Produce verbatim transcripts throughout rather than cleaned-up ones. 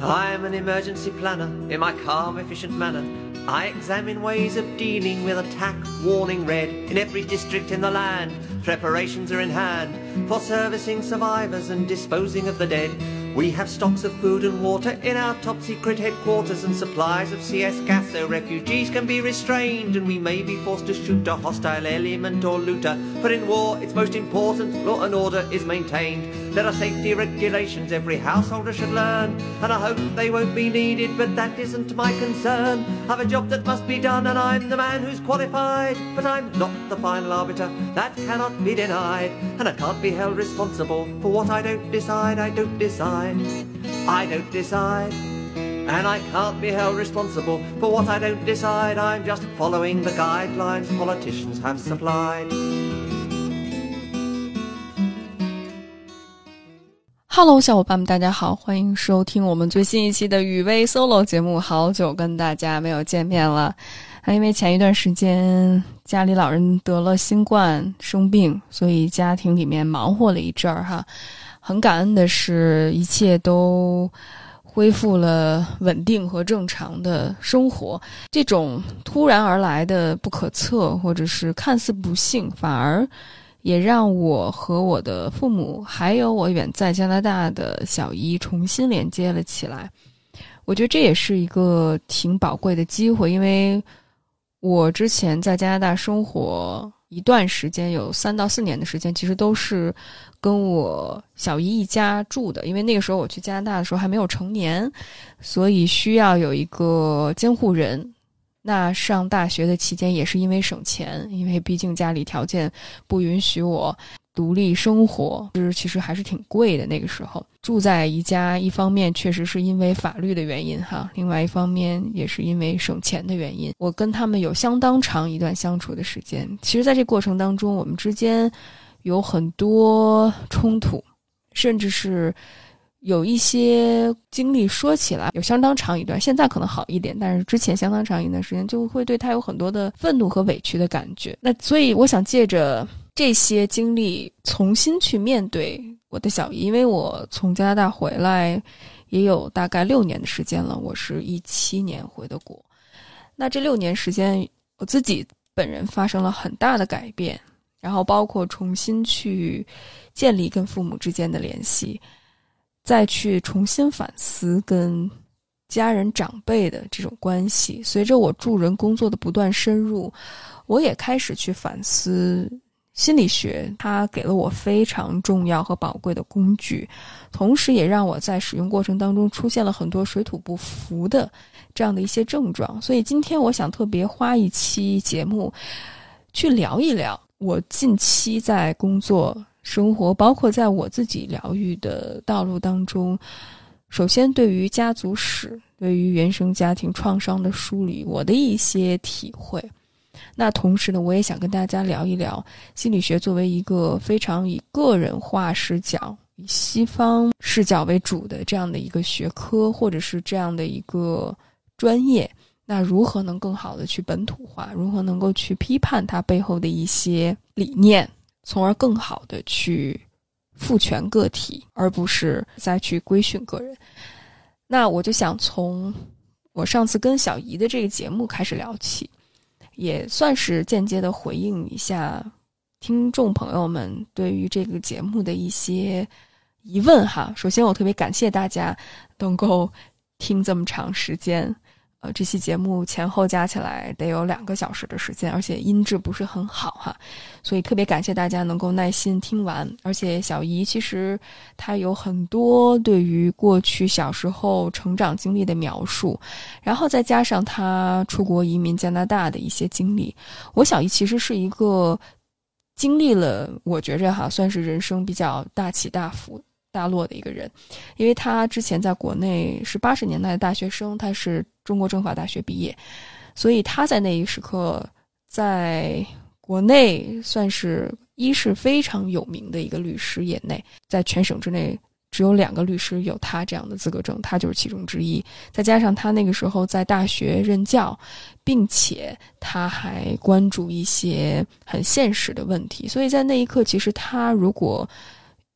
I am an emergency planner. In my calm, efficient manner, I examine ways of dealing with attack. Warning red in every district in the land. Preparations are in hand for servicing survivors and disposing of the dead. We have stocks of food and water in our top-secret headquarters and supplies of C S gas, so refugees can be restrained and we may be forced to shoot a hostile element or looter. But in war, it's most important law and order is maintained. There are safety regulations every householder should learn, and I hope they won't be needed, but that isn't my concern. I've a job that must be done, and I'm the man who's qualified, but I'm not the final arbiter. That cannot be denied, and I can't be held responsible for what I don't decide. I don't decide. I don't decide, and I can't be held responsible for what I don't decide. I'm just following the guidelines politicians have supplied. Hello， 小伙伴们，大家好，欢迎收听我们最新一期的雨薇 solo 节目。好久跟大家没有见面了，因为前一段时间家里老人得了新冠生病，所以家庭里面忙活了一阵儿哈。很感恩的是，一切都恢复了稳定和正常的生活。这种突然而来的不可测，或者是看似不幸，反而也让我和我的父母，还有我远在加拿大的小姨重新连接了起来。我觉得这也是一个挺宝贵的机会，因为我之前在加拿大生活一段时间，有三到四年的时间，其实都是跟我小姨一家住的，因为那个时候我去加拿大的时候还没有成年，所以需要有一个监护人。那上大学的期间也是因为省钱，因为毕竟家里条件不允许我独立生活，就是其实还是挺贵的。那个时候住在姨家，一方面确实是因为法律的原因哈，另外一方面也是因为省钱的原因。我跟他们有相当长一段相处的时间，其实在这过程当中我们之间有很多冲突，甚至是有一些经历说起来有相当长一段，现在可能好一点，但是之前相当长一段时间就会对他有很多的愤怒和委屈的感觉。那所以我想借着这些经历重新去面对我的小姨，因为我从加拿大回来也有大概六年的时间了，我是一七年回的国。那这六年时间我自己本人发生了很大的改变，然后包括重新去建立跟父母之间的联系，再去重新反思跟家人长辈的这种关系。随着我助人工作的不断深入，我也开始去反思心理学，它给了我非常重要和宝贵的工具，同时也让我在使用过程当中出现了很多水土不服的这样的一些症状。所以今天我想特别花一期节目去聊一聊我近期在工作生活，包括在我自己疗愈的道路当中，首先对于家族史，对于原生家庭创伤的梳理，我的一些体会。那同时呢，我也想跟大家聊一聊心理学作为一个非常以个人化视角，以西方视角为主的这样的一个学科，或者是这样的一个专业，那如何能更好的去本土化，如何能够去批判它背后的一些理念，从而更好的去赋权个体，而不是再去规训个人。那我就想从我上次跟小姨的这个节目开始聊起，也算是间接的回应一下听众朋友们对于这个节目的一些疑问哈。首先我特别感谢大家能够听这么长时间，呃，这期节目前后加起来得有两个小时的时间，而且音质不是很好哈，所以特别感谢大家能够耐心听完。而且小姨其实她有很多对于过去小时候成长经历的描述，然后再加上她出国移民加拿大的一些经历。我小姨其实是一个经历了，我觉着哈，算是人生比较大起大伏大落的一个人，因为他之前在国内是八十年代的大学生，他是中国政法大学毕业，所以他在那一时刻在国内算是一是非常有名的一个律师业内，在全省之内只有两个律师有他这样的资格证，他就是其中之一。再加上他那个时候在大学任教，并且他还关注一些很现实的问题，所以在那一刻其实他如果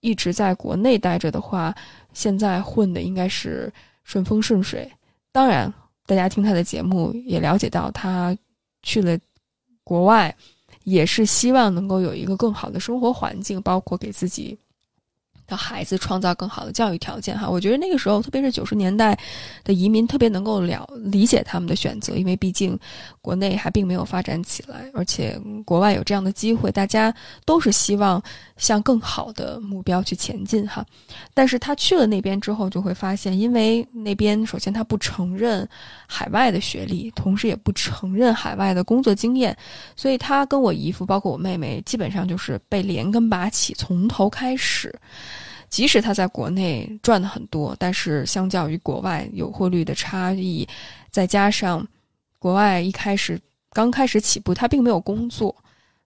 一直在国内待着的话，现在混的应该是顺风顺水。当然大家听他的节目也了解到，他去了国外也是希望能够有一个更好的生活环境，包括给自己的孩子创造更好的教育条件哈。我觉得那个时候特别是九十年代的移民特别能够了理解他们的选择，因为毕竟国内还并没有发展起来，而且国外有这样的机会，大家都是希望向更好的目标去前进哈。但是他去了那边之后就会发现，因为那边首先他不承认海外的学历，同时也不承认海外的工作经验，所以他跟我姨父包括我妹妹基本上就是被连根拔起，从头开始。即使他在国内赚了很多，但是相较于国外有汇率的差异，再加上国外一开始刚开始起步他并没有工作，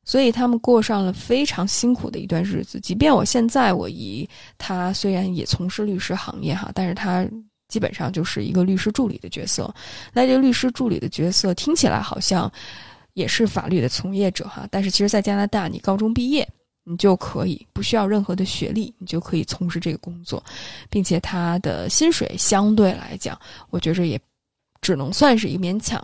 所以他们过上了非常辛苦的一段日子。即便我现在我姨他虽然也从事律师行业哈，但是他基本上就是一个律师助理的角色。那这个律师助理的角色听起来好像也是法律的从业者哈，但是其实在加拿大你高中毕业你就可以不需要任何的学历，你就可以从事这个工作，并且他的薪水相对来讲我觉着也只能算是一个勉强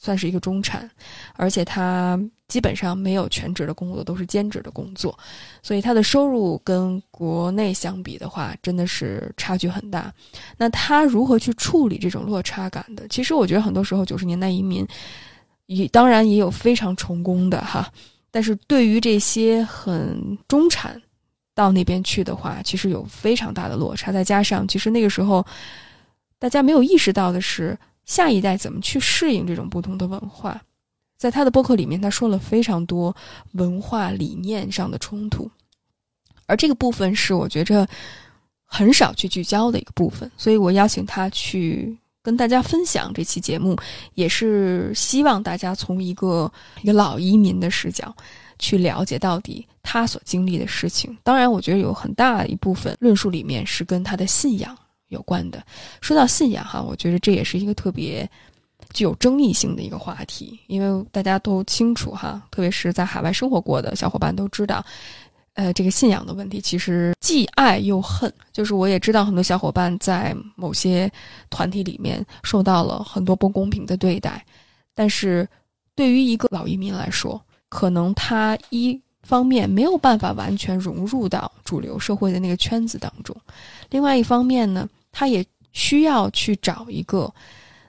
算是一个中产，而且他基本上没有全职的工作，都是兼职的工作，所以他的收入跟国内相比的话真的是差距很大。那他如何去处理这种落差感的，其实我觉得很多时候九十年代移民也当然也有非常成功的哈，但是对于这些很中产到那边去的话其实有非常大的落差。再加上其实那个时候大家没有意识到的是下一代怎么去适应这种不同的文化。在他的播客里面他说了非常多文化理念上的冲突，而这个部分是我觉着很少去聚焦的一个部分，所以我邀请他去跟大家分享这期节目，也是希望大家从一个一个老移民的视角去了解到底他所经历的事情。当然我觉得有很大一部分论述里面是跟他的信仰有关的。说到信仰哈，我觉得这也是一个特别具有争议性的一个话题，因为大家都清楚哈，特别是在海外生活过的小伙伴都知道呃，这个信仰的问题其实既爱又恨。就是我也知道很多小伙伴在某些团体里面受到了很多不公平的对待，但是对于一个老移民来说，可能他一方面没有办法完全融入到主流社会的那个圈子当中，另外一方面呢，他也需要去找一个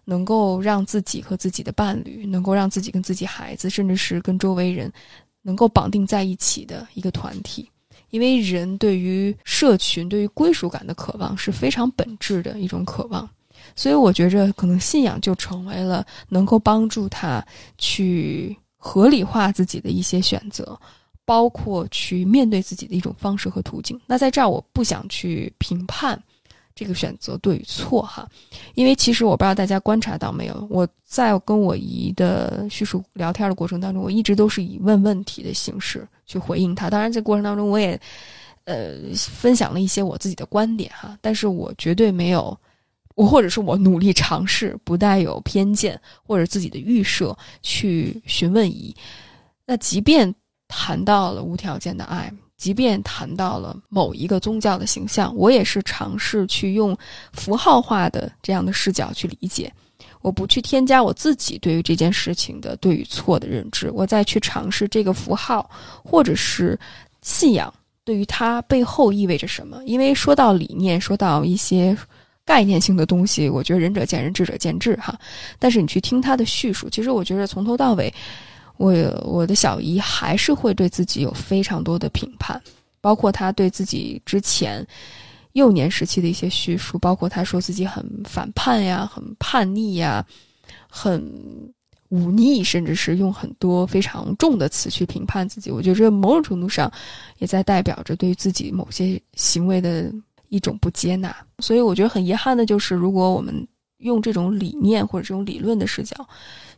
能够让自己和自己的伴侣，能够让自己跟自己孩子，甚至是跟周围人能够绑定在一起的一个团体。因为人对于社群对于归属感的渴望是非常本质的一种渴望，所以我觉着可能信仰就成为了能够帮助他去合理化自己的一些选择，包括去面对自己的一种方式和途径。那在这儿我不想去评判这个选择对与错哈，因为其实我不知道大家观察到没有，我在跟我姨的叙述聊天的过程当中，我一直都是以问问题的形式去回应她。当然这过程当中我也呃分享了一些我自己的观点哈，但是我绝对没有，我或者是我努力尝试不带有偏见或者自己的预设去询问姨。那即便谈到了无条件的爱，即便谈到了某一个宗教的形象，我也是尝试去用符号化的这样的视角去理解，我不去添加我自己对于这件事情的对与错的认知，我再去尝试这个符号或者是信仰对于它背后意味着什么。因为说到理念，说到一些概念性的东西，我觉得仁者见仁，智者见智哈。但是你去听他的叙述，其实我觉得从头到尾我我的小姨还是会对自己有非常多的评判，包括她对自己之前幼年时期的一些叙述，包括她说自己很反叛呀，很叛逆呀，很忤逆，甚至是用很多非常重的词去评判自己。我觉得这某种程度上也在代表着对于自己某些行为的一种不接纳。所以我觉得很遗憾的就是，如果我们用这种理念或者这种理论的视角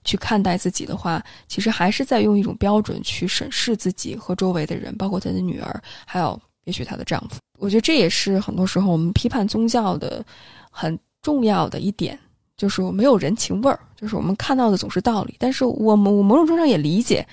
去看待自己的话，其实还是在用一种标准去审视自己和周围的人，包括她的女儿，还有也许她的丈夫。我觉得这也是很多时候我们批判宗教的很重要的一点，就是我没有人情味儿，就是我们看到的总是道理。但是我们我某种程度上也理解，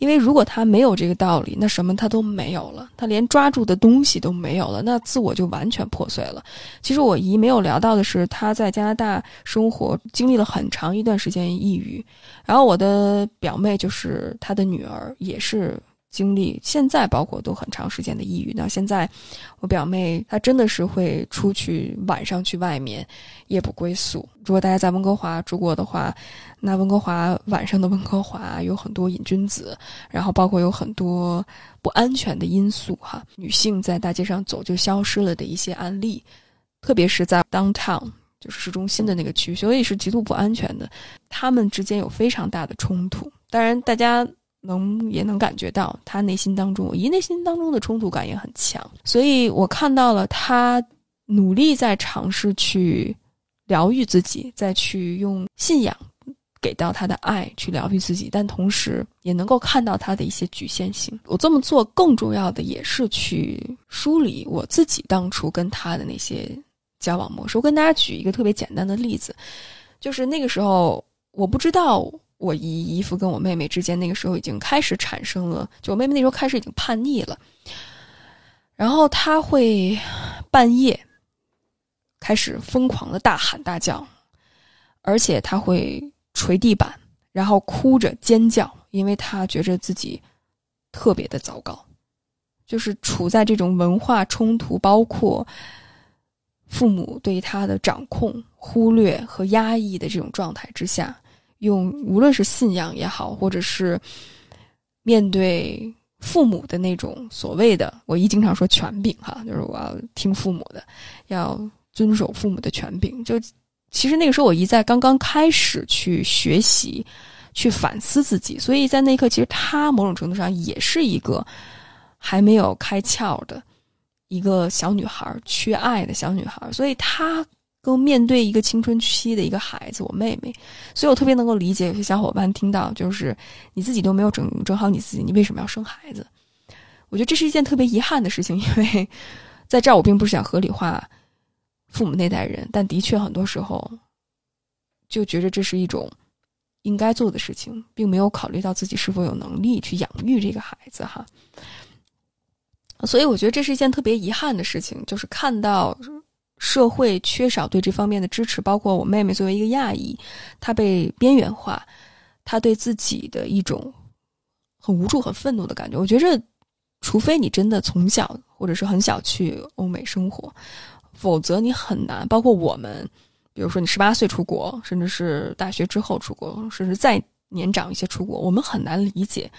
因为如果他没有这个道理，那什么他都没有了，他连抓住的东西都没有了，那自我就完全破碎了。其实我姨没有聊到的是，她在加拿大生活经历了很长一段时间抑郁，然后我的表妹就是她的女儿也是经历现在包括都很长时间的抑郁。那现在我表妹她真的是会出去，晚上去外面夜不归宿。如果大家在温哥华住过的话，那温哥华晚上的温哥华有很多瘾君子，然后包括有很多不安全的因素哈，女性在大街上走就消失了的一些案例，特别是在 downtown 就是市中心的那个区，所以是极度不安全的，他们之间有非常大的冲突。当然大家能也能感觉到他内心当中，我姨内心当中的冲突感也很强，所以我看到了他努力在尝试去疗愈自己，再去用信仰给到他的爱去疗愈自己，但同时也能够看到他的一些局限性。我这么做更重要的也是去梳理我自己当初跟他的那些交往模式。我跟大家举一个特别简单的例子，就是那个时候我不知道我姨姨夫跟我妹妹之间那个时候已经开始产生了，就我妹妹那时候开始已经叛逆了，然后她会半夜开始疯狂的大喊大叫，而且她会捶地板，然后哭着尖叫，因为她觉着自己特别的糟糕，就是处在这种文化冲突，包括父母对她的掌控、忽略和压抑的这种状态之下，用无论是信仰也好，或者是面对父母的那种所谓的，我姨经常说权柄哈，就是我要听父母的，要遵守父母的权柄。就其实那个时候我姨在刚刚开始去学习去反思自己，所以在那一刻其实她某种程度上也是一个还没有开窍的一个小女孩，缺爱的小女孩，所以她跟面对一个青春期的一个孩子，我妹妹，所以我特别能够理解有些小伙伴听到就是你自己都没有整整好你自己，你为什么要生孩子？我觉得这是一件特别遗憾的事情，因为在这儿我并不是想合理化父母那代人，但的确很多时候就觉得这是一种应该做的事情，并没有考虑到自己是否有能力去养育这个孩子哈。所以我觉得这是一件特别遗憾的事情，就是看到社会缺少对这方面的支持，包括我妹妹作为一个亚裔，她被边缘化，她对自己的一种很无助、很愤怒的感觉。我觉得除非你真的从小或者是很小去欧美生活，否则你很难，包括我们，比如说你十八岁出国，甚至是大学之后出国，甚至再年长一些出国，我们很难理解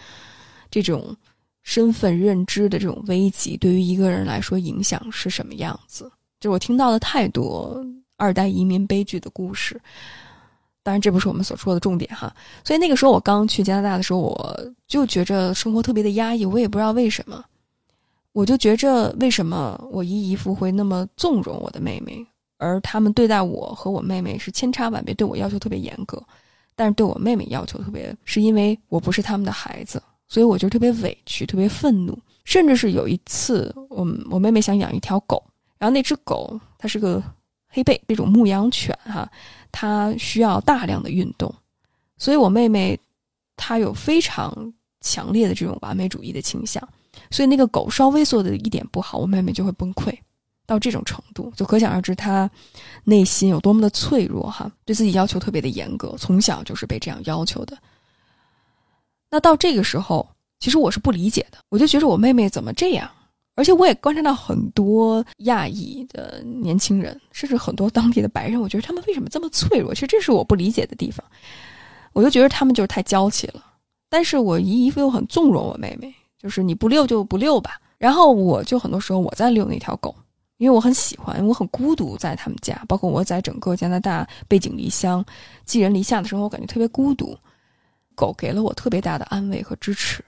这种身份认知的这种危机对于一个人来说影响是什么样子。就是我听到了太多二代移民悲剧的故事，当然这不是我们所说的重点哈。所以那个时候我刚去加拿大的时候，我就觉着生活特别的压抑，我也不知道为什么，我就觉着为什么我姨姨夫会那么纵容我的妹妹，而他们对待我和我妹妹是千差万别，对我要求特别严格，但是对我妹妹要求特别，是因为我不是他们的孩子，所以我就特别委屈，特别愤怒。甚至是有一次我我妹妹想养一条狗，然后那只狗它是个黑背这种牧羊犬哈，它需要大量的运动，所以我妹妹她有非常强烈的这种完美主义的倾向，所以那个狗稍微做的一点不好，我妹妹就会崩溃到这种程度，就可想而知她内心有多么的脆弱哈，对自己要求特别的严格，从小就是被这样要求的。那到这个时候其实我是不理解的，我就觉得我妹妹怎么这样，而且我也观察到很多亚裔的年轻人，甚至很多当地的白人，我觉得他们为什么这么脆弱，其实这是我不理解的地方。我就觉得他们就是太娇气了，但是我姨姨夫又很纵容我妹妹，就是你不遛就不遛吧。然后我就很多时候我在遛那条狗，因为我很喜欢，我很孤独在他们家，包括我在整个加拿大背井离乡寄人篱下的生活，我感觉特别孤独，狗给了我特别大的安慰和支持。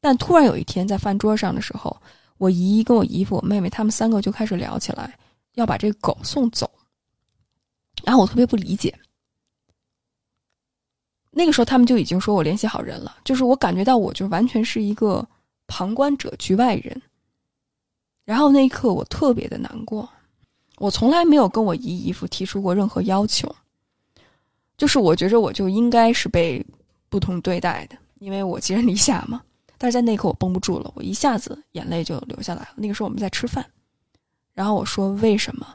但突然有一天在饭桌上的时候，我姨跟我姨父我妹妹他们三个就开始聊起来要把这个狗送走，然后我特别不理解。那个时候他们就已经说我联系好人了，就是我感觉到我就完全是一个旁观者、局外人，然后那一刻我特别的难过。我从来没有跟我姨姨父提出过任何要求，就是我觉着我就应该是被不同对待的，因为我寄人篱下嘛。但是在那一刻我绷不住了，我一下子眼泪就流下来了。那个时候我们在吃饭，然后我说为什么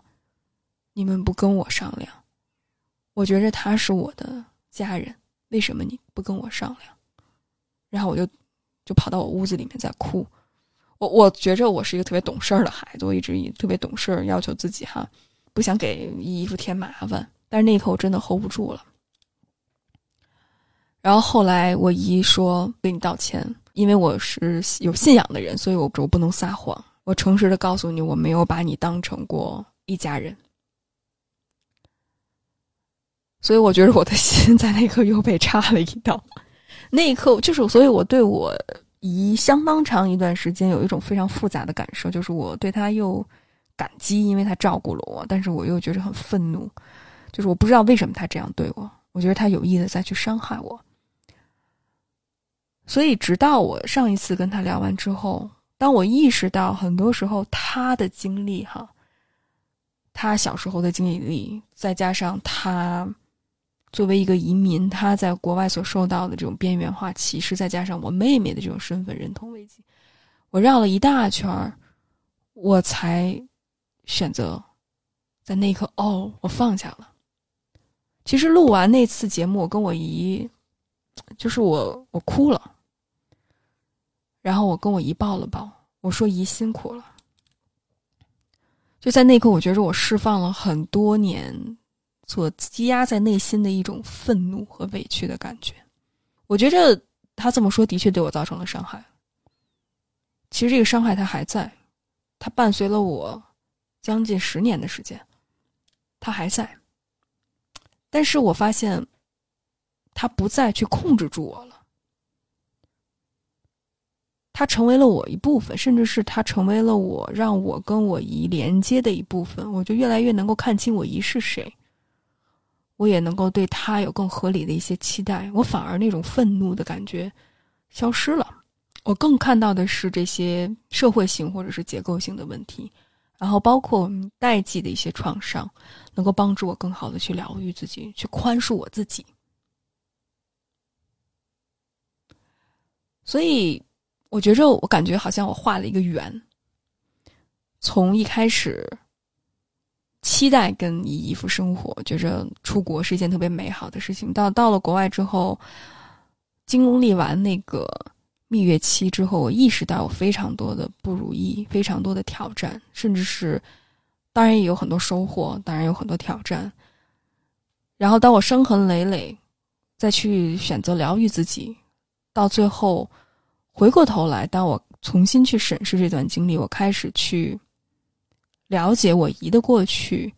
你们不跟我商量？我觉着他是我的家人，为什么你不跟我商量？然后我就就跑到我屋子里面在哭。我我觉着我是一个特别懂事儿的孩子，我一直以特别懂事要求自己哈，不想给姨夫添麻烦。但是那一刻我真的 hold 不住了。然后后来我姨说给你道歉，因为我是有信仰的人，所以我我不能撒谎，我诚实的告诉你，我没有把你当成过一家人。所以我觉得我的心在那一刻又被插了一刀。那一刻就是，所以我对我姨相当长一段时间有一种非常复杂的感受，就是我对她又感激，因为她照顾了我，但是我又觉得很愤怒，就是我不知道为什么她这样对我，我觉得她有意的再去伤害我。所以直到我上一次跟她聊完之后，当我意识到很多时候她的经历哈，她小时候的经历，再加上她作为一个移民，他在国外所受到的这种边缘化歧视，再加上我妹妹的这种身份认同危机，我绕了一大圈，我才选择在那一刻，哦，我放下了。其实录完那次节目，我跟我姨，就是我我哭了，然后我跟我姨抱了抱，我说姨辛苦了。就在那一刻，我觉得我释放了很多年所积压在内心的一种愤怒和委屈的感觉。我觉着他这么说的确对我造成了伤害，其实这个伤害他还在，他伴随了我将近十年的时间，他还在。但是我发现他不再去控制住我了，他成为了我一部分，甚至是他成为了我让我跟我姨连接的一部分。我就越来越能够看清我姨是谁，我也能够对他有更合理的一些期待，我反而那种愤怒的感觉消失了。我更看到的是这些社会性或者是结构性的问题，然后包括我们代际的一些创伤，能够帮助我更好的去疗愈自己，去宽恕我自己。所以我觉着我感觉好像我画了一个圆，从一开始期待跟姨夫生活，觉着出国是一件特别美好的事情，到到了国外之后，经历完那个蜜月期之后，我意识到我非常多的不如意，非常多的挑战，甚至是当然也有很多收获，当然有很多挑战。然后当我伤痕累累再去选择疗愈自己，到最后回过头来，当我重新去审视这段经历，我开始去了解我姨的过去，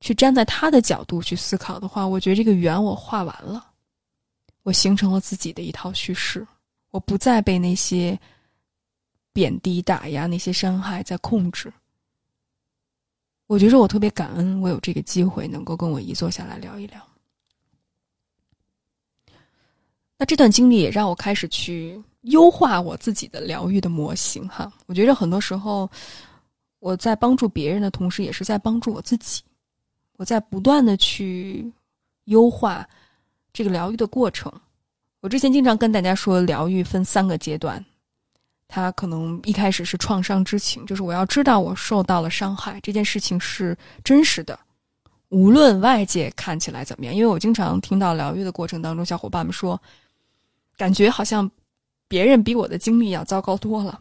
去站在她的角度去思考的话，我觉得这个圆我画完了，我形成了自己的一套叙事，我不再被那些贬低打压，那些伤害在控制。我觉得我特别感恩我有这个机会能够跟我姨坐下来聊一聊。那这段经历也让我开始去优化我自己的疗愈的模型哈。我觉得很多时候我在帮助别人的同时，也是在帮助我自己，我在不断的去优化这个疗愈的过程。我之前经常跟大家说，疗愈分三个阶段，它可能一开始是创伤知情，就是我要知道我受到了伤害，这件事情是真实的，无论外界看起来怎么样。因为我经常听到疗愈的过程当中，小伙伴们说，感觉好像别人比我的经历要糟糕多了，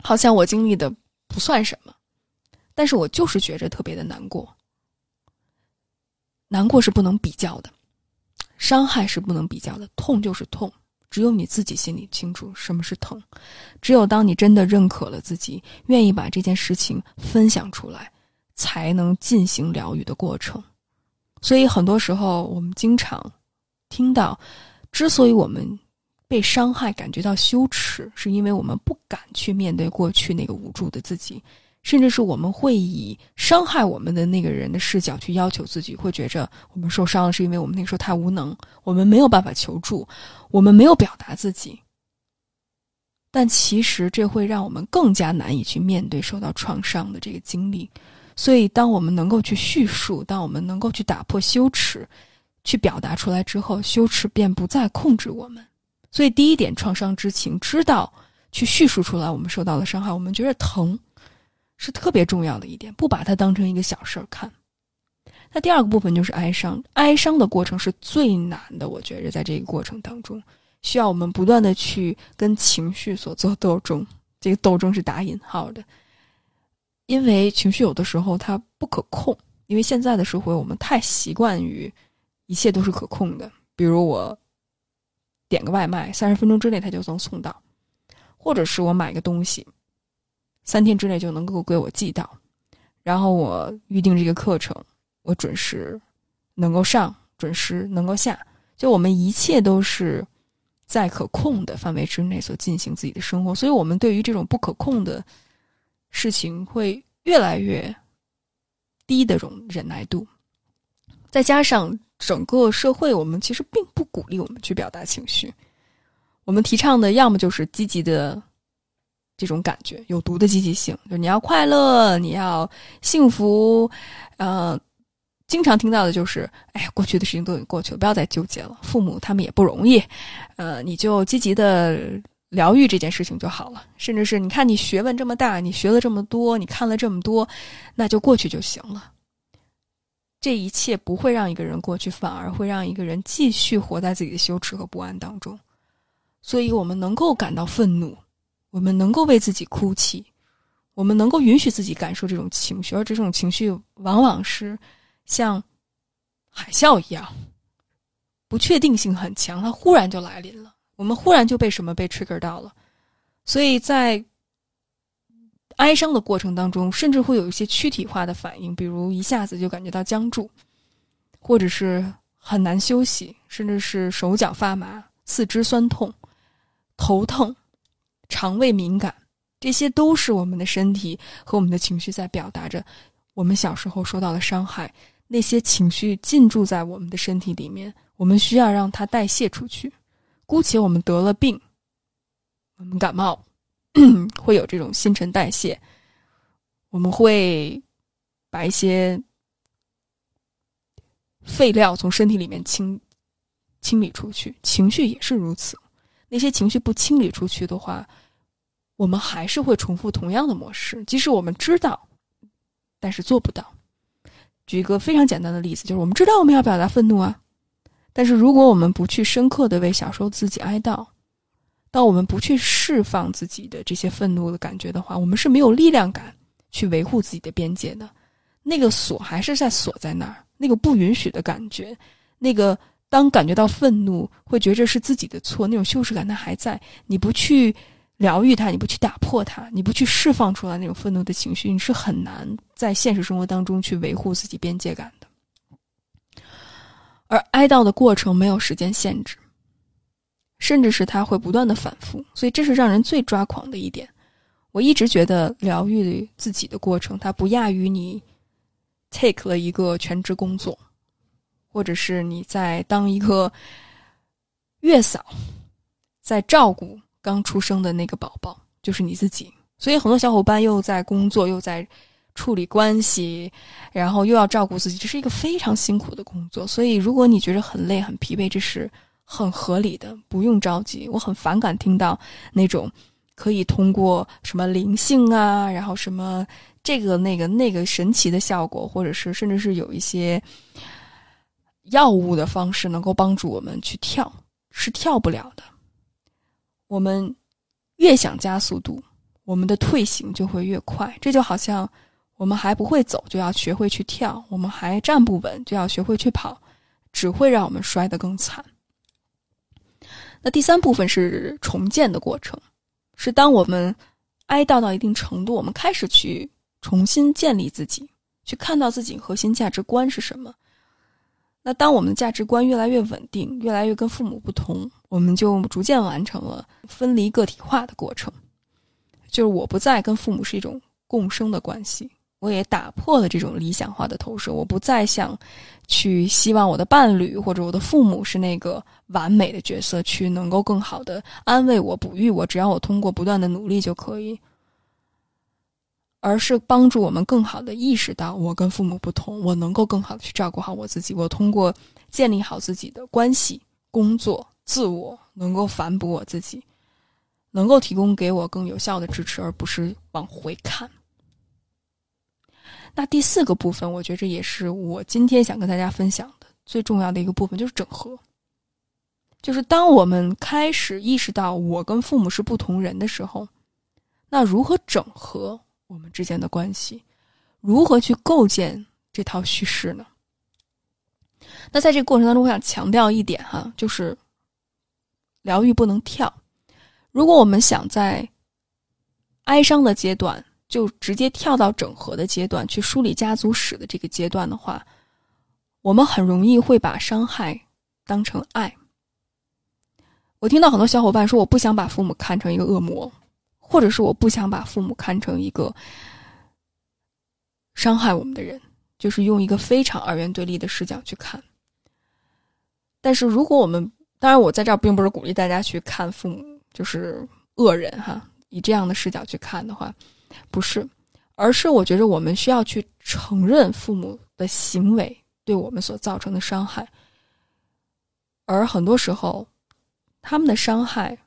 好像我经历的不算什么，但是我就是觉着特别的难过。难过是不能比较的，伤害是不能比较的，痛就是痛，只有你自己心里清楚什么是疼。只有当你真的认可了自己，愿意把这件事情分享出来，才能进行疗愈的过程。所以很多时候我们经常听到，之所以我们被伤害感觉到羞耻，是因为我们不敢去面对过去那个无助的自己，甚至是我们会以伤害我们的那个人的视角去要求自己，会觉着我们受伤了是因为我们那个时候太无能，我们没有办法求助，我们没有表达自己。但其实这会让我们更加难以去面对受到创伤的这个经历。所以当我们能够去叙述，当我们能够去打破羞耻，去表达出来之后，羞耻便不再控制我们。所以第一点，创伤知情，知道去叙述出来我们受到了伤害，我们觉得疼，是特别重要的一点，不把它当成一个小事儿看。那第二个部分就是哀伤，哀伤的过程是最难的，我觉得在这个过程当中，需要我们不断的去跟情绪所做斗争，这个斗争是打引号的，因为情绪有的时候它不可控，因为现在的社会我们太习惯于一切都是可控的，比如我点个外卖，三十分钟之内它就能送到，或者是我买个东西，三天之内就能够给我寄到，然后我预定这个课程，我准时能够上，准时能够下，就我们一切都是在可控的范围之内所进行自己的生活，所以我们对于这种不可控的事情会越来越低的容忍耐度。再加上整个社会，我们其实并不鼓励我们去表达情绪，我们提倡的要么就是积极的这种感觉，有毒的积极性，就是你要快乐，你要幸福，呃经常听到的就是，哎，过去的事情都已经过去了，不要再纠结了。父母他们也不容易，呃，你就积极的疗愈这件事情就好了。甚至是你看，你学问这么大，你学了这么多，你看了这么多，那就过去就行了。这一切不会让一个人过去，反而会让一个人继续活在自己的羞耻和不安当中。所以我们能够感到愤怒，我们能够为自己哭泣，我们能够允许自己感受这种情绪，而这种情绪往往是像海啸一样，不确定性很强，它忽然就来临了，我们忽然就被什么被 trigger 到了。所以在哀伤的过程当中，甚至会有一些躯体化的反应，比如一下子就感觉到僵住，或者是很难休息，甚至是手脚发麻，四肢酸痛，头痛，肠胃敏感，这些都是我们的身体和我们的情绪在表达着我们小时候受到了伤害，那些情绪进驻在我们的身体里面，我们需要让它代谢出去。姑且我们得了病，我们感冒会有这种新陈代谢，我们会把一些废料从身体里面清清理出去，情绪也是如此。那些情绪不清理出去的话，我们还是会重复同样的模式，即使我们知道，但是做不到。举一个非常简单的例子，就是我们知道我们要表达愤怒啊，但是如果我们不去深刻的为小时候自己哀悼，当我们不去释放自己的这些愤怒的感觉的话，我们是没有力量感去维护自己的边界的，那个锁还是在锁在那儿，那个不允许的感觉，那个当感觉到愤怒会觉得是自己的错，那种羞耻感它还在，你不去疗愈它，你不去打破它，你不去释放出来那种愤怒的情绪，你是很难在现实生活当中去维护自己边界感的。而哀悼的过程没有时间限制，甚至是它会不断的反复，所以这是让人最抓狂的一点。我一直觉得疗愈自己的过程，它不亚于你 take 了一个全职工作，或者是你在当一个月嫂，在照顾刚出生的那个宝宝，就是你自己。所以很多小伙伴又在工作，又在处理关系，然后又要照顾自己，这是一个非常辛苦的工作。所以如果你觉得很累很疲惫，这是很合理的，不用着急。我很反感听到那种可以通过什么灵性啊，然后什么这个那个那个神奇的效果，或者是甚至是有一些药物的方式能够帮助我们去跳，是跳不了的。我们越想加速度，我们的退行就会越快。这就好像我们还不会走，就要学会去跳；我们还站不稳，就要学会去跑，只会让我们摔得更惨。那第三部分是重建的过程，是当我们哀悼到一定程度，我们开始去重新建立自己，去看到自己核心价值观是什么。那当我们的价值观越来越稳定，越来越跟父母不同，我们就逐渐完成了分离个体化的过程，就是我不再跟父母是一种共生的关系，我也打破了这种理想化的投射，我不再想去希望我的伴侣或者我的父母是那个完美的角色，去能够更好的安慰我，哺育我，只要我通过不断的努力就可以。而是帮助我们更好的意识到我跟父母不同，我能够更好的去照顾好我自己，我通过建立好自己的关系、工作、自我，能够反哺我自己，能够提供给我更有效的支持，而不是往回看。那第四个部分，我觉得这也是我今天想跟大家分享的最重要的一个部分，就是整合。就是当我们开始意识到我跟父母是不同人的时候，那如何整合我们之间的关系，如何去构建这套叙事呢？那在这个过程当中，我想强调一点哈、啊，就是疗愈不能跳。如果我们想在哀伤的阶段就直接跳到整合的阶段，去梳理家族史的这个阶段的话，我们很容易会把伤害当成爱。我听到很多小伙伴说，我不想把父母看成一个恶魔，或者是我不想把父母看成一个伤害我们的人，就是用一个非常二元对立的视角去看。但是如果我们，当然我在这儿并不是鼓励大家去看父母就是恶人哈，以这样的视角去看的话，不是，而是我觉得我们需要去承认父母的行为对我们所造成的伤害，而很多时候他们的伤害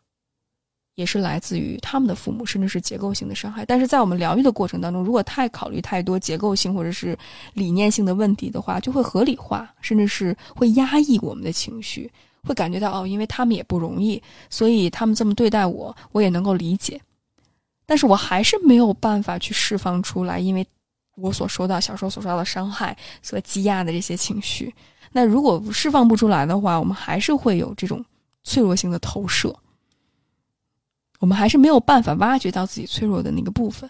也是来自于他们的父母，甚至是结构性的伤害。但是在我们疗愈的过程当中，如果太考虑太多结构性或者是理念性的问题的话，就会合理化，甚至是会压抑我们的情绪，会感觉到哦，因为他们也不容易，所以他们这么对待我，我也能够理解。但是我还是没有办法去释放出来，因为我所受到小时候所受到的伤害所积压的这些情绪。那如果释放不出来的话，我们还是会有这种脆弱性的投射，我们还是没有办法挖掘到自己脆弱的那个部分。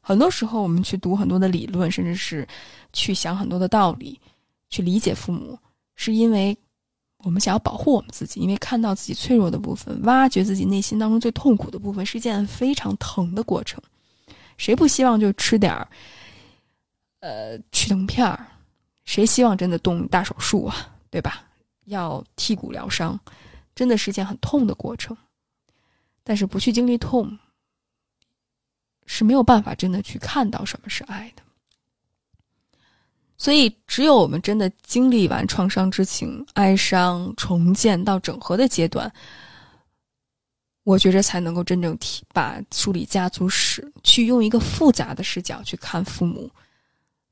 很多时候我们去读很多的理论，甚至是去想很多的道理，去理解父母，是因为我们想要保护我们自己，因为看到自己脆弱的部分，挖掘自己内心当中最痛苦的部分，是一件非常疼的过程。谁不希望就吃点儿呃去疼片儿？谁希望真的动大手术啊，对吧？要剔骨疗伤，真的是一件很痛的过程。但是不去经历痛，是没有办法真的去看到什么是爱的。所以只有我们真的经历完创伤之情、哀伤、重建到整合的阶段，我觉着才能够真正提把梳理家族史，去用一个复杂的视角去看父母，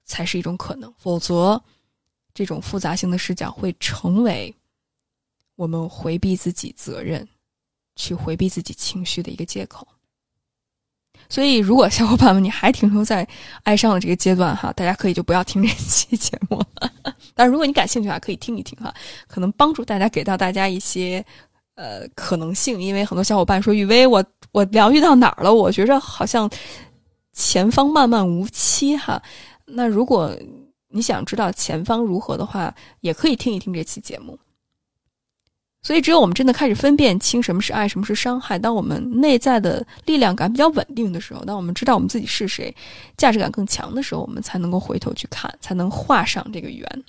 才是一种可能。否则这种复杂性的视角会成为我们回避自己责任，去回避自己情绪的一个借口。所以如果小伙伴们你还停留在哀伤的这个阶段哈，大家可以就不要听这期节目了。但如果你感兴趣啊，可以听一听哈，可能帮助大家，给到大家一些呃可能性。因为很多小伙伴说，雨薇，我我疗愈到哪儿了？我觉着好像前方漫漫无期哈。那如果你想知道前方如何的话，也可以听一听这期节目。所以只有我们真的开始分辨清什么是爱，什么是伤害，当我们内在的力量感比较稳定的时候，当我们知道我们自己是谁，价值感更强的时候，我们才能够回头去看，才能画上这个圆。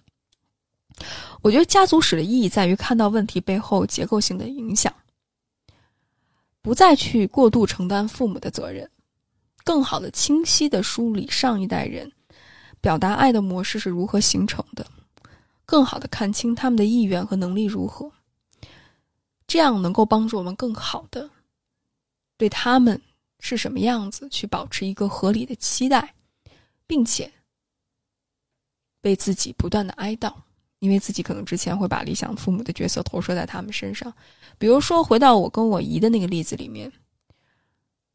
我觉得家族史的意义在于看到问题背后结构性的影响，不再去过度承担父母的责任，更好的清晰的梳理上一代人表达爱的模式是如何形成的，更好的看清他们的意愿和能力如何，这样能够帮助我们更好的对他们是什么样子去保持一个合理的期待，并且为自己不断的哀悼，因为自己可能之前会把理想父母的角色投射在他们身上。比如说回到我跟我姨的那个例子里面，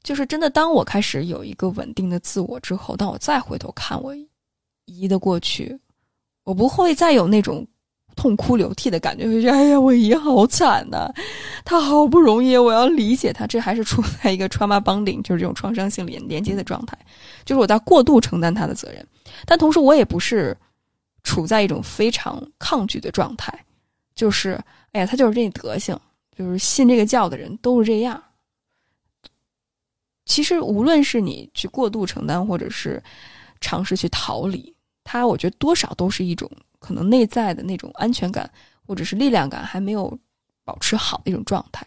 就是真的当我开始有一个稳定的自我之后，当我再回头看我姨的过去，我不会再有那种痛哭流涕的感觉，就觉得哎呀，我姨好惨呐，她好不容易，我要理解她。这还是处在一个 trauma bonding， 就是这种创伤性连连接的状态，就是我在过度承担她的责任，但同时我也不是处在一种非常抗拒的状态，就是哎呀，她就是这德行，就是信这个教的人都是这样。其实无论是你去过度承担，或者是尝试去逃离它，我觉得多少都是一种可能内在的那种安全感或者是力量感还没有保持好的一种状态。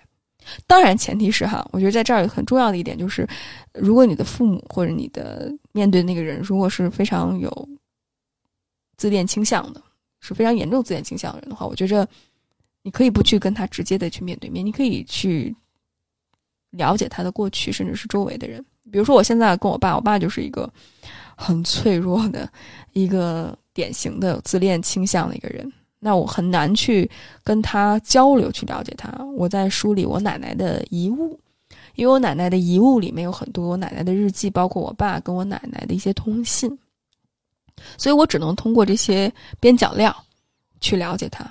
当然前提是哈，我觉得在这儿很重要的一点就是，如果你的父母或者你的面对那个人如果是非常有自恋倾向的，是非常严重自恋倾向的人的话，我觉着你可以不去跟他直接的去面对面，你可以去了解他的过去，甚至是周围的人。比如说我现在跟我爸，我爸就是一个很脆弱的一个典型的自恋倾向的一个人，那我很难去跟他交流去了解他。我在梳理我奶奶的遗物，因为我奶奶的遗物里面有很多我奶奶的日记，包括我爸跟我奶奶的一些通信，所以我只能通过这些边角料去了解他。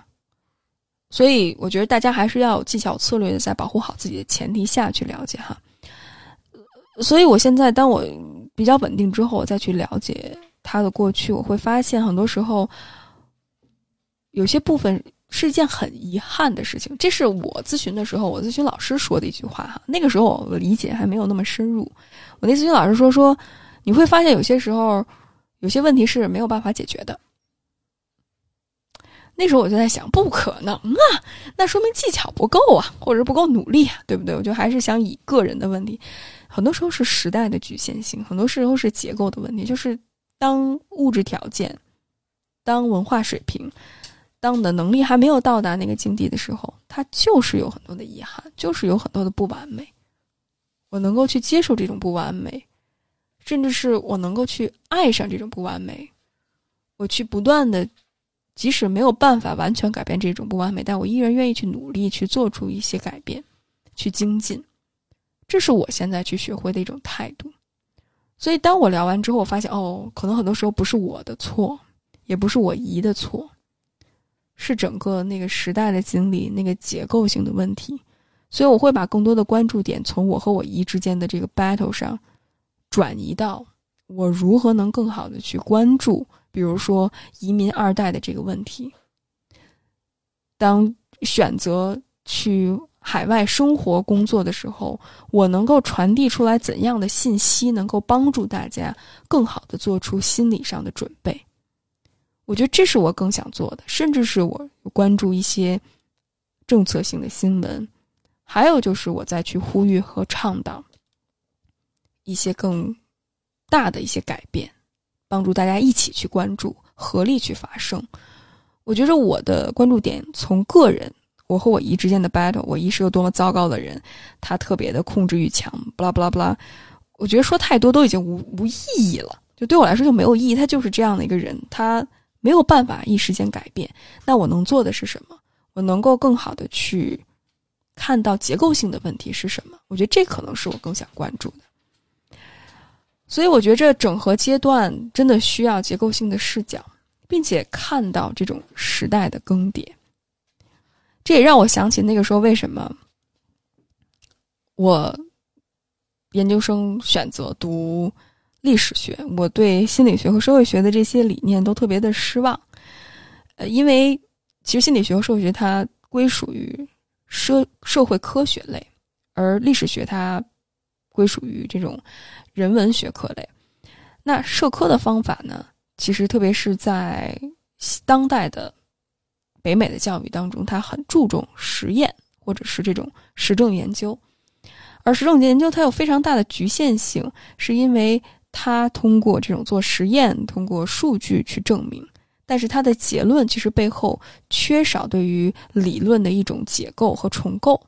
所以我觉得大家还是要有技巧策略的，在保护好自己的前提下去了解哈。所以我现在当我比较稳定之后，我再去了解他的过去，我会发现很多时候有些部分是一件很遗憾的事情。这是我咨询的时候，我咨询老师说的一句话哈。那个时候我理解还没有那么深入，我那咨询老师说说你会发现有些时候有些问题是没有办法解决的。那时候我就在想，不可能啊，那说明技巧不够啊，或者不够努力啊，对不对？我就还是想以个人的问题，很多时候是时代的局限性，很多时候是结构的问题，就是当物质条件、当文化水平、当你的能力还没有到达那个境地的时候，它就是有很多的遗憾，就是有很多的不完美。我能够去接受这种不完美，甚至是我能够去爱上这种不完美，我去不断的，即使没有办法完全改变这种不完美，但我依然愿意去努力去做出一些改变，去精进。这是我现在去学会的一种态度。所以当我聊完之后，我发现哦，可能很多时候不是我的错，也不是我姨的错，是整个那个时代的经历，那个结构性的问题。所以我会把更多的关注点从我和我姨之间的这个 battle 上转移到我如何能更好的去关注，比如说移民二代的这个问题。当选择去海外生活工作的时候，我能够传递出来怎样的信息能够帮助大家更好的做出心理上的准备。我觉得这是我更想做的，甚至是我关注一些政策性的新闻，还有就是我再去呼吁和倡导一些更大的一些改变，帮助大家一起去关注，合力去发声。我觉得我的关注点从个人，我和我姨之间的 battle， 我姨是有多么糟糕的人，她特别的控制欲强，不啦不啦不啦，我觉得说太多都已经无无意义了，就对我来说就没有意义。她就是这样的一个人，她没有办法一时间改变。那我能做的是什么？我能够更好的去看到结构性的问题是什么？我觉得这可能是我更想关注的。所以我觉得这整合阶段真的需要结构性的视角，并且看到这种时代的更迭。这也让我想起那个时候为什么我研究生选择读历史学，我对心理学和社会学的这些理念都特别的失望。呃，因为其实心理学和社会学它归属于社社会科学类，而历史学它归属于这种人文学科类。那社科的方法呢，其实特别是在当代的北美的教育当中，它很注重实验或者是这种实证研究，而实证研究它有非常大的局限性，是因为它通过这种做实验，通过数据去证明，但是它的结论其实背后缺少对于理论的一种解构和重构，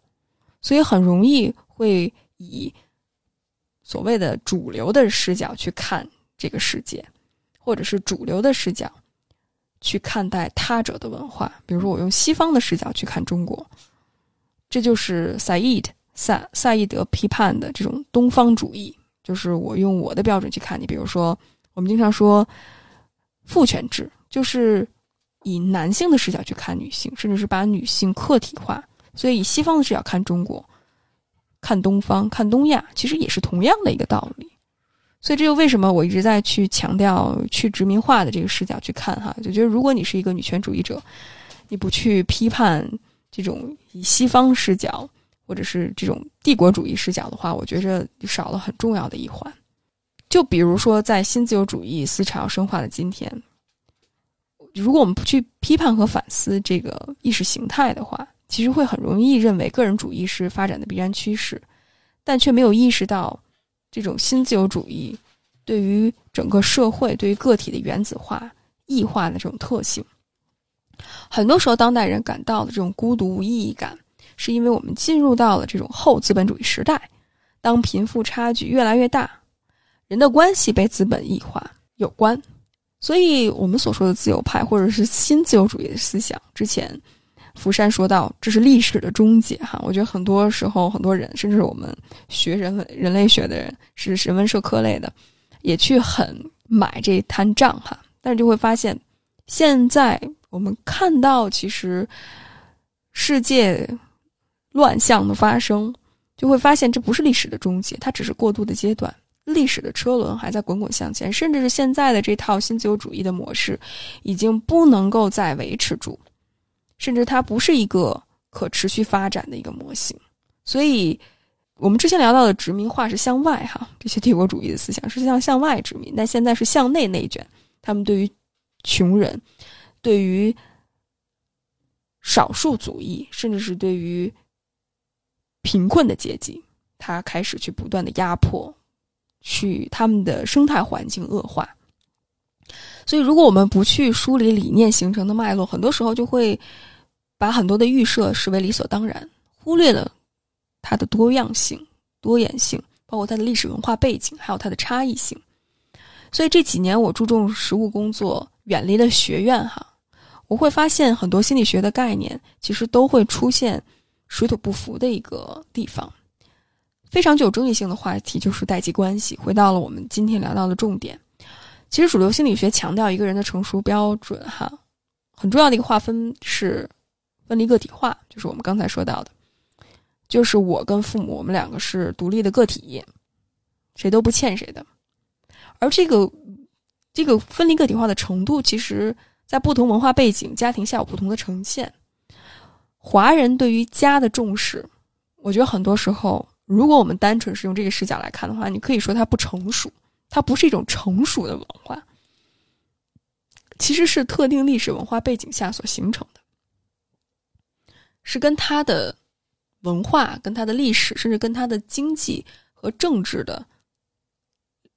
所以很容易会以所谓的主流的视角去看这个世界，或者是主流的视角去看待他者的文化。比如说我用西方的视角去看中国，这就是萨义德萨萨义德批判的这种东方主义，就是我用我的标准去看你。比如说我们经常说父权制，就是以男性的视角去看女性，甚至是把女性客体化。所以以西方的视角看中国，看东方，看东亚，其实也是同样的一个道理。所以这就为什么我一直在去强调去殖民化的这个视角去看哈，就觉得如果你是一个女权主义者，你不去批判这种以西方视角或者是这种帝国主义视角的话，我觉得少了很重要的一环。就比如说在新自由主义思潮深化的今天，如果我们不去批判和反思这个意识形态的话，其实会很容易认为个人主义是发展的必然趋势，但却没有意识到这种新自由主义对于整个社会对于个体的原子化异化的这种特性。很多时候当代人感到的这种孤独无意义感，是因为我们进入到了这种后资本主义时代，当贫富差距越来越大，人的关系被资本异化有关。所以我们所说的自由派或者是新自由主义的思想，之前福山说到这是历史的终结哈，我觉得很多时候很多人甚至我们学人文人类学的人是人文社科类的也去很买这摊账哈，但是就会发现现在我们看到其实世界乱象的发生，就会发现这不是历史的终结，它只是过渡的阶段，历史的车轮还在滚滚向前，甚至是现在的这套新自由主义的模式已经不能够再维持住，甚至它不是一个可持续发展的一个模型。所以我们之前聊到的殖民化是向外哈，这些帝国主义的思想是向向外殖民，但现在是向内内卷，他们对于穷人对于少数族裔甚至是对于贫困的阶级，他开始去不断的压迫，去他们的生态环境恶化。所以如果我们不去梳理理念形成的脉络，很多时候就会把很多的预设视为理所当然，忽略了它的多样性多元性，包括它的历史文化背景还有它的差异性。所以这几年我注重实务工作，远离了学院哈，我会发现很多心理学的概念其实都会出现水土不服的一个地方。非常具有争议性的话题就是代际关系，回到了我们今天聊到的重点。其实主流心理学强调一个人的成熟标准哈，很重要的一个划分是分离个体化，就是我们刚才说到的，就是我跟父母我们两个是独立的个体，谁都不欠谁的。而这个这个分离个体化的程度其实在不同文化背景家庭下有不同的呈现。华人对于家的重视，我觉得很多时候如果我们单纯是用这个视角来看的话，你可以说它不成熟，它不是一种成熟的文化，其实是特定历史文化背景下所形成的，是跟它的文化跟它的历史甚至跟它的经济和政治的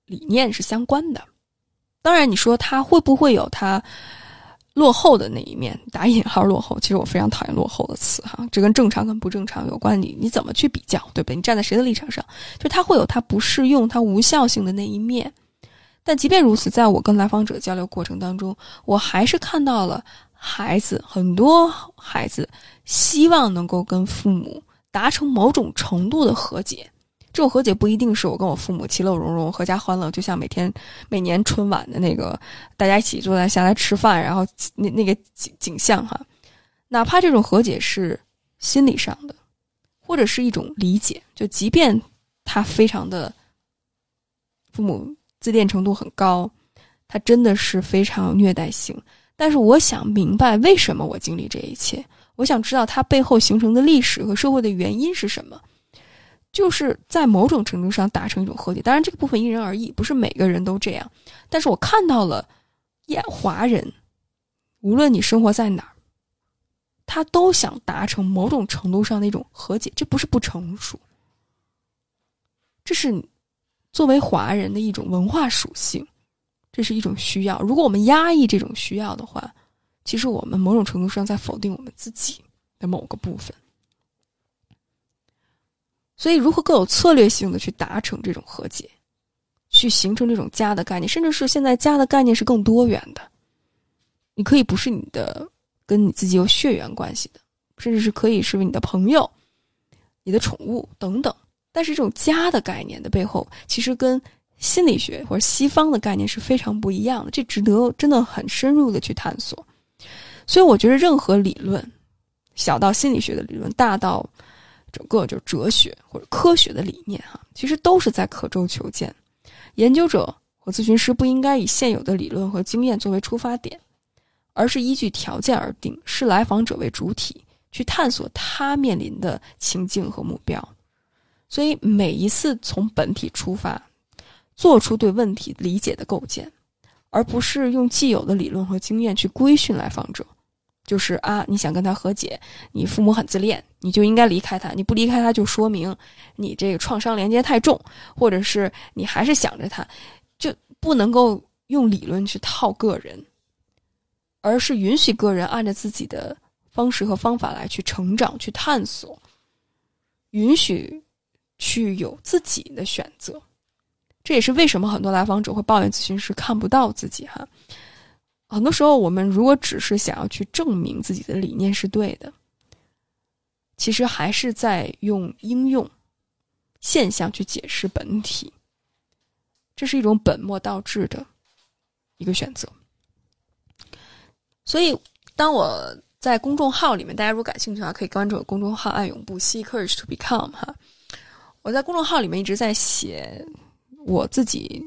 理念是相关的。当然你说它会不会有它落后的那一面，打引号落后，其实我非常讨厌落后的词哈，这跟正常跟不正常有关，你你怎么去比较，对不对？你站在谁的立场上，就是它会有它不适用它无效性的那一面。但即便如此，在我跟来访者交流过程当中，我还是看到了孩子，很多孩子希望能够跟父母达成某种程度的和解。这种和解不一定是我跟我父母其乐融融合家欢乐，就像每天每年春晚的那个大家一起坐在下来吃饭，然后那那个景景象哈，哪怕这种和解是心理上的或者是一种理解，就即便他非常的父母自恋程度很高，他真的是非常有虐待性，但是我想明白为什么我经历这一切，我想知道他背后形成的历史和社会的原因是什么，就是在某种程度上达成一种和解。当然这个部分因人而异，不是每个人都这样，但是我看到了华人无论你生活在哪儿，他都想达成某种程度上的一种和解，这不是不成熟，这是作为华人的一种文化属性，这是一种需要。如果我们压抑这种需要的话，其实我们某种程度上在否定我们自己的某个部分。所以如何更有策略性的去达成这种和解，去形成这种家的概念，甚至是现在家的概念是更多元的，你可以不是你的跟你自己有血缘关系的，甚至是可以是你的朋友你的宠物等等，但是这种家的概念的背后其实跟心理学或者西方的概念是非常不一样的，这值得真的很深入的去探索。所以我觉得任何理论，小到心理学的理论，大到整个就是哲学或者科学的理念哈，其实都是在刻舟求剑。研究者和咨询师不应该以现有的理论和经验作为出发点，而是依据条件而定，视来访者为主体，去探索他面临的情境和目标。所以每一次从本体出发，做出对问题理解的构建，而不是用既有的理论和经验去规训来访者，就是啊，你想跟他和解，你父母很自恋，你就应该离开他，你不离开他就说明你这个创伤连接太重，或者是你还是想着他，就不能够用理论去套个人，而是允许个人按照自己的方式和方法来去成长，去探索，允许去有自己的选择。这也是为什么很多来访者会抱怨咨询师看不到自己哈。很多时候我们如果只是想要去证明自己的理念是对的，其实还是在用应用现象去解释本体，这是一种本末倒置的一个选择。所以当我在公众号里面，大家如果感兴趣的话可以关注我公众号爱永不息 Courage to Become 哈。我在公众号里面一直在写我自己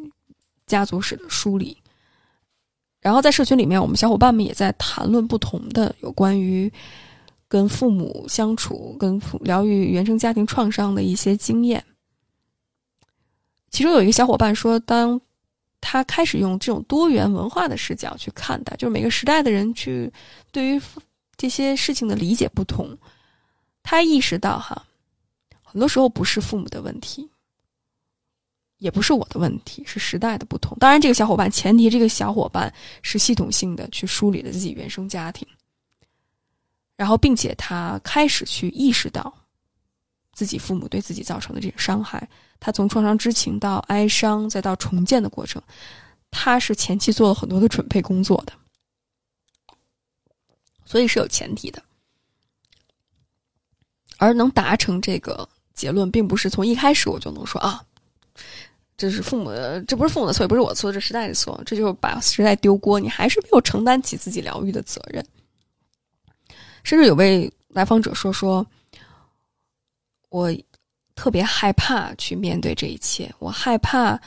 家族史的梳理，然后在社群里面我们小伙伴们也在谈论不同的有关于跟父母相处，跟疗愈原生家庭创伤的一些经验。其中有一个小伙伴说，当他开始用这种多元文化的视角去看待，就是每个时代的人去对于这些事情的理解不同，他意识到哈，很多时候不是父母的问题，也不是我的问题，是时代的不同。当然这个小伙伴前提这个小伙伴是系统性的去梳理了自己原生家庭，然后并且他开始去意识到自己父母对自己造成的这个伤害，他从创伤知情到哀伤再到重建的过程，他是前期做了很多的准备工作的，所以是有前提的。而能达成这个结论并不是从一开始我就能说啊，这是父母的，这不是父母的错，也不是我的错，这时代的错，这就是把时代丢锅，你还是没有承担起自己疗愈的责任。甚至有位来访者说说我特别害怕去面对这一切，我害怕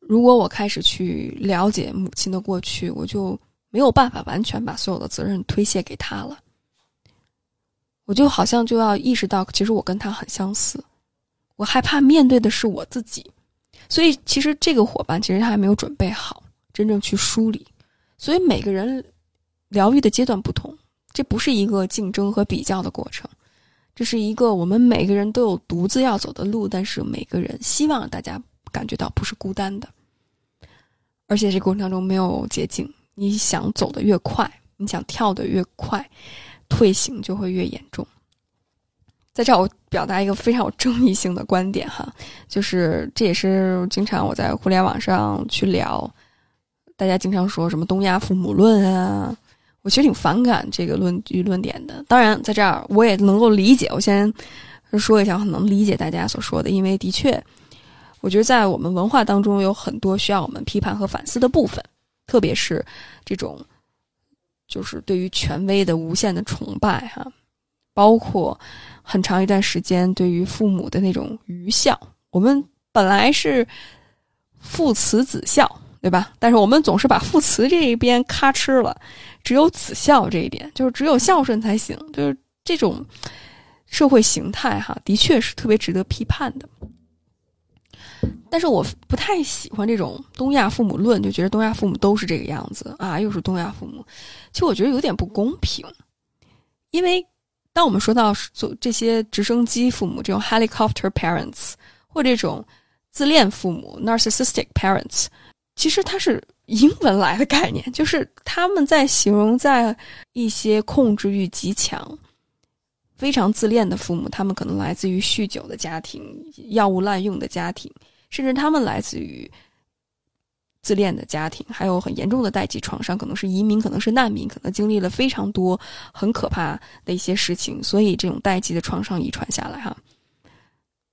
如果我开始去了解母亲的过去，我就没有办法完全把所有的责任推卸给她了，我就好像就要意识到其实我跟她很相似，我害怕面对的是我自己。所以其实这个伙伴其实他还没有准备好真正去梳理，所以每个人疗愈的阶段不同，这不是一个竞争和比较的过程，这是一个我们每个人都有独自要走的路，但是每个人希望大家感觉到不是孤单的，而且这个过程当中没有捷径，你想走得越快，你想跳得越快，退行就会越严重。在这我表达一个非常有争议性的观点哈，就是这也是经常我在互联网上去聊，大家经常说什么东亚父母论啊，我其实挺反感这个论据论点的。当然在这儿我也能够理解，我先说一下很能理解大家所说的，因为的确我觉得在我们文化当中有很多需要我们批判和反思的部分，特别是这种就是对于权威的无限的崇拜哈，包括很长一段时间对于父母的那种愚孝，我们本来是父慈子孝对吧，但是我们总是把父慈这一边咔哧了，只有子孝这一点，就是只有孝顺才行，就是这种社会形态哈，的确是特别值得批判的。但是我不太喜欢这种东亚父母论，就觉得东亚父母都是这个样子啊，又是东亚父母，其实我觉得有点不公平。因为当我们说到这些直升机父母，这种 helicopter parents 或这种自恋父母 narcissistic parents， 其实它是英文来的概念，就是他们在形容在一些控制欲极强非常自恋的父母，他们可能来自于酗酒的家庭，药物滥用的家庭，甚至他们来自于自恋的家庭，还有很严重的代际创伤，可能是移民，可能是难民，可能经历了非常多很可怕的一些事情，所以这种代际的创伤遗传下来哈。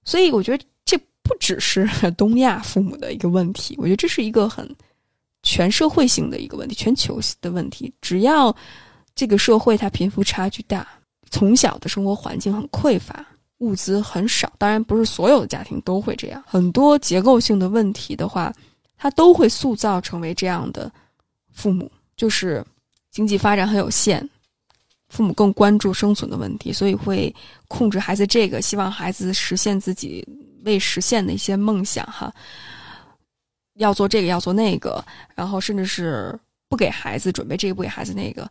所以我觉得这不只是东亚父母的一个问题，我觉得这是一个很全社会性的一个问题，全球的问题。只要这个社会它贫富差距大，从小的生活环境很匮乏，物资很少，当然不是所有的家庭都会这样，很多结构性的问题的话，他都会塑造成为这样的父母，就是经济发展很有限，父母更关注生存的问题，所以会控制孩子这个，希望孩子实现自己未实现的一些梦想哈，要做这个要做那个，然后甚至是不给孩子准备这个不给孩子那个，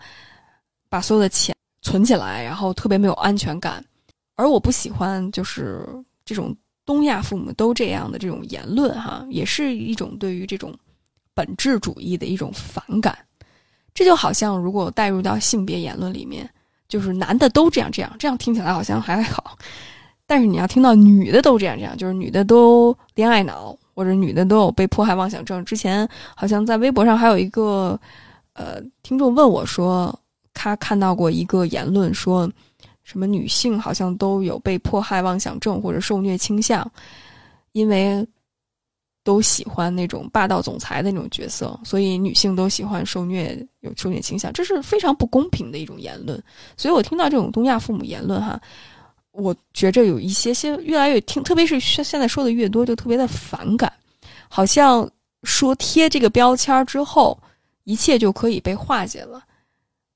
把所有的钱存起来，然后特别没有安全感。而我不喜欢就是这种东亚父母都这样的这种言论哈，也是一种对于这种本质主义的一种反感。这就好像如果带入到性别言论里面，就是男的都这样这样这样听起来好像还好，但是你要听到女的都这样这样，就是女的都恋爱脑，或者女的都有被迫害妄想症。之前好像在微博上还有一个呃听众问我说，他看到过一个言论说什么女性好像都有被迫害妄想症或者受虐倾向，因为都喜欢那种霸道总裁的那种角色，所以女性都喜欢受虐，有受虐倾向。这是非常不公平的一种言论。所以我听到这种东亚父母言论哈，我觉着有一些些越来越听，特别是现在说的越多，就特别的反感。好像说贴这个标签之后，一切就可以被化解了，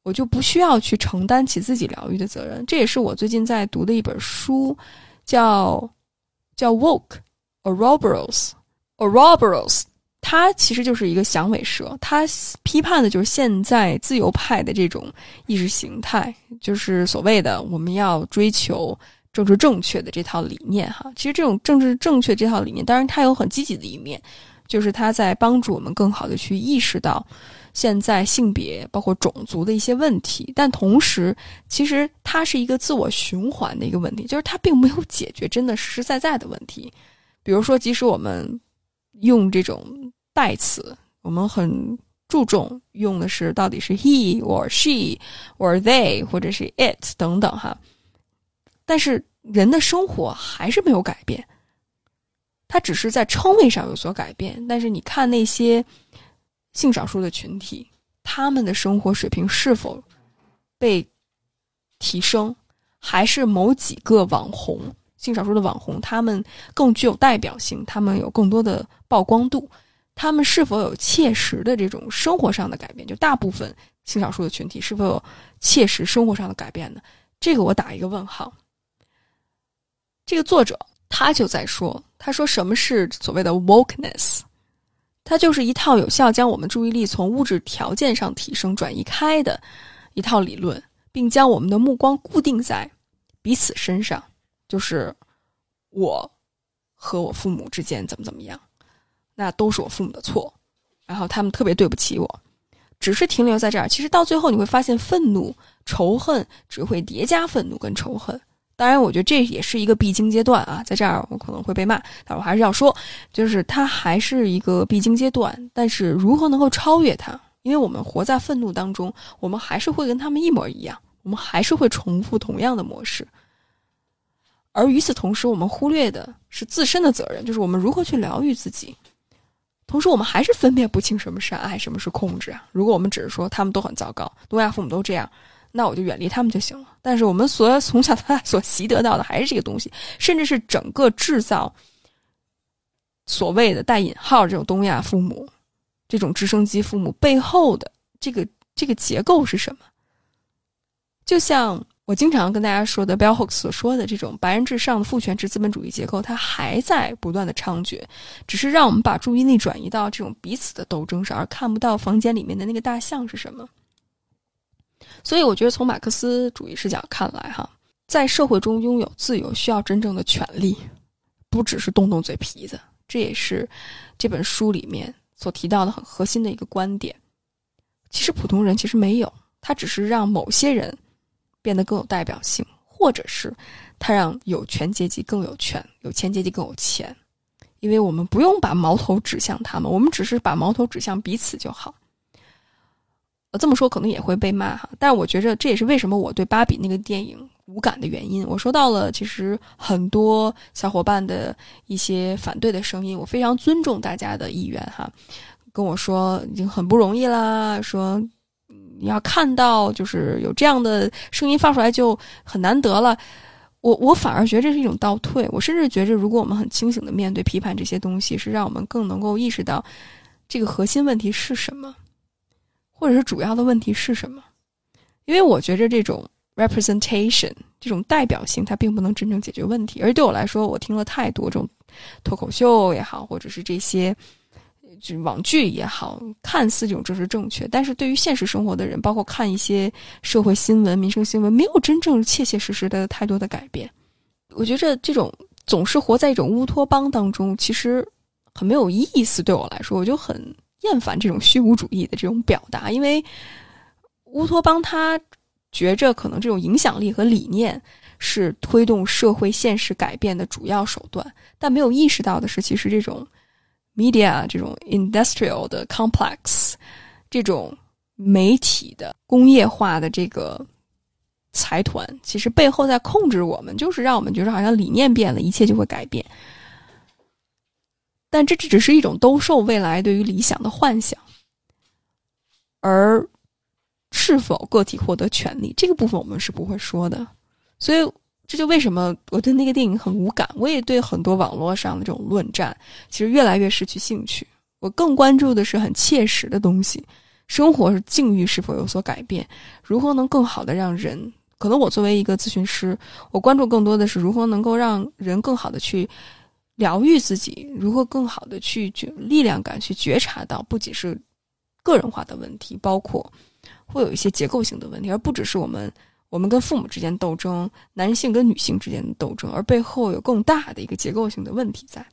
我就不需要去承担起自己疗愈的责任。这也是我最近在读的一本书，叫叫 Woke Ouroboros Ouroboros， 它其实就是一个响尾蛇，它批判的就是现在自由派的这种意识形态，就是所谓的我们要追求政治正确的这套理念哈。其实这种政治正确这套理念，当然它有很积极的一面，就是它在帮助我们更好的去意识到现在性别包括种族的一些问题，但同时其实它是一个自我循环的一个问题，就是它并没有解决真的实实在在的问题。比如说即使我们用这种代词，我们很注重用的是到底是 he or she or they 或者是 it 等等哈，但是人的生活还是没有改变，它只是在称谓上有所改变。但是你看那些性少数的群体，他们的生活水平是否被提升，还是某几个网红性少数的网红他们更具有代表性，他们有更多的曝光度，他们是否有切实的这种生活上的改变，就大部分性少数的群体是否有切实生活上的改变呢？这个我打一个问号。这个作者他就在说，他说什么是所谓的 wokeness， 它就是一套有效将我们注意力从物质条件上提升转移开的一套理论，并将我们的目光固定在彼此身上，就是我和我父母之间怎么怎么样，那都是我父母的错，然后他们特别对不起我，只是停留在这儿。其实到最后你会发现，愤怒仇恨只会叠加愤怒跟仇恨。当然我觉得这也是一个必经阶段啊，在这儿我可能会被骂，但我还是要说，就是它还是一个必经阶段，但是如何能够超越它？因为我们活在愤怒当中，我们还是会跟他们一模一样，我们还是会重复同样的模式。而与此同时，我们忽略的是自身的责任，就是我们如何去疗愈自己。同时我们还是分辨不清什么是爱，什么是控制啊。如果我们只是说他们都很糟糕，东亚父母都这样，那我就远离他们就行了。但是我们所从小到大所习得到的还是这个东西，甚至是整个制造所谓的带引号这种东亚父母，这种直升机父母背后的这个这个结构是什么？就像我经常跟大家说的 Bell Hooks 所说的，这种白人至上的父权制资本主义结构它还在不断的猖獗，只是让我们把注意力转移到这种彼此的斗争上，而看不到房间里面的那个大象是什么。所以我觉得从马克思主义视角看来哈，在社会中拥有自由需要真正的权利，不只是动动嘴皮子，这也是这本书里面所提到的很核心的一个观点。其实普通人其实没有，他只是让某些人变得更有代表性，或者是他让有权阶级更有权，有钱阶级更有钱。因为我们不用把矛头指向他们，我们只是把矛头指向彼此就好。这么说可能也会被骂哈，但我觉着这也是为什么我对芭比那个电影无感的原因。我收到了其实很多小伙伴的一些反对的声音，我非常尊重大家的意愿哈，跟我说已经很不容易啦，说你要看到就是有这样的声音发出来就很难得了。我我反而觉得这是一种倒退，我甚至觉得如果我们很清醒的面对批判这些东西，是让我们更能够意识到这个核心问题是什么，或者是主要的问题是什么。因为我觉得这种 representation 这种代表性它并不能真正解决问题。而对我来说，我听了太多这种脱口秀也好，或者是这些网剧也好，看似有政治正确，但是对于现实生活的人，包括看一些社会新闻、民生新闻，没有真正切切实实的太多的改变。我觉得这种总是活在一种乌托邦当中，其实很没有意思。对我来说，我就很厌烦这种虚无主义的这种表达，因为乌托邦它觉着可能这种影响力和理念是推动社会现实改变的主要手段，但没有意识到的是，其实这种 media 这种 industrial 的 complex 这种媒体的工业化的这个财团，其实背后在控制我们，就是让我们觉得好像理念变了，一切就会改变。但这只是一种兜售未来对于理想的幻想，而是否个体获得权利，这个部分我们是不会说的。所以这就为什么我对那个电影很无感，我也对很多网络上的这种论战其实越来越失去兴趣。我更关注的是很切实的东西，生活境遇是否有所改变，如何能更好的让人，可能我作为一个咨询师，我关注更多的是如何能够让人更好的去疗愈自己，如何更好的去力量感去觉察到不仅是个人化的问题，包括会有一些结构性的问题，而不只是我们我们跟父母之间斗争，男性跟女性之间的斗争，而背后有更大的一个结构性的问题在。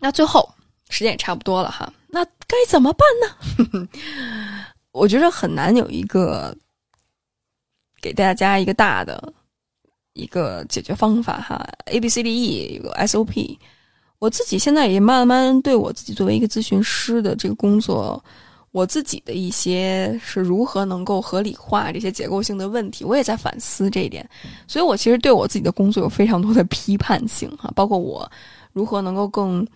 那最后时间也差不多了哈，那该怎么办呢？我觉得很难有一个给大家一个大的一个解决方法哈 A B C D E 有个 S O P。 我自己现在也慢慢对我自己作为一个咨询师的这个工作，我自己的一些是如何能够合理化这些结构性的问题，我也在反思这一点。所以我其实对我自己的工作有非常多的批判性哈，包括我如何能够更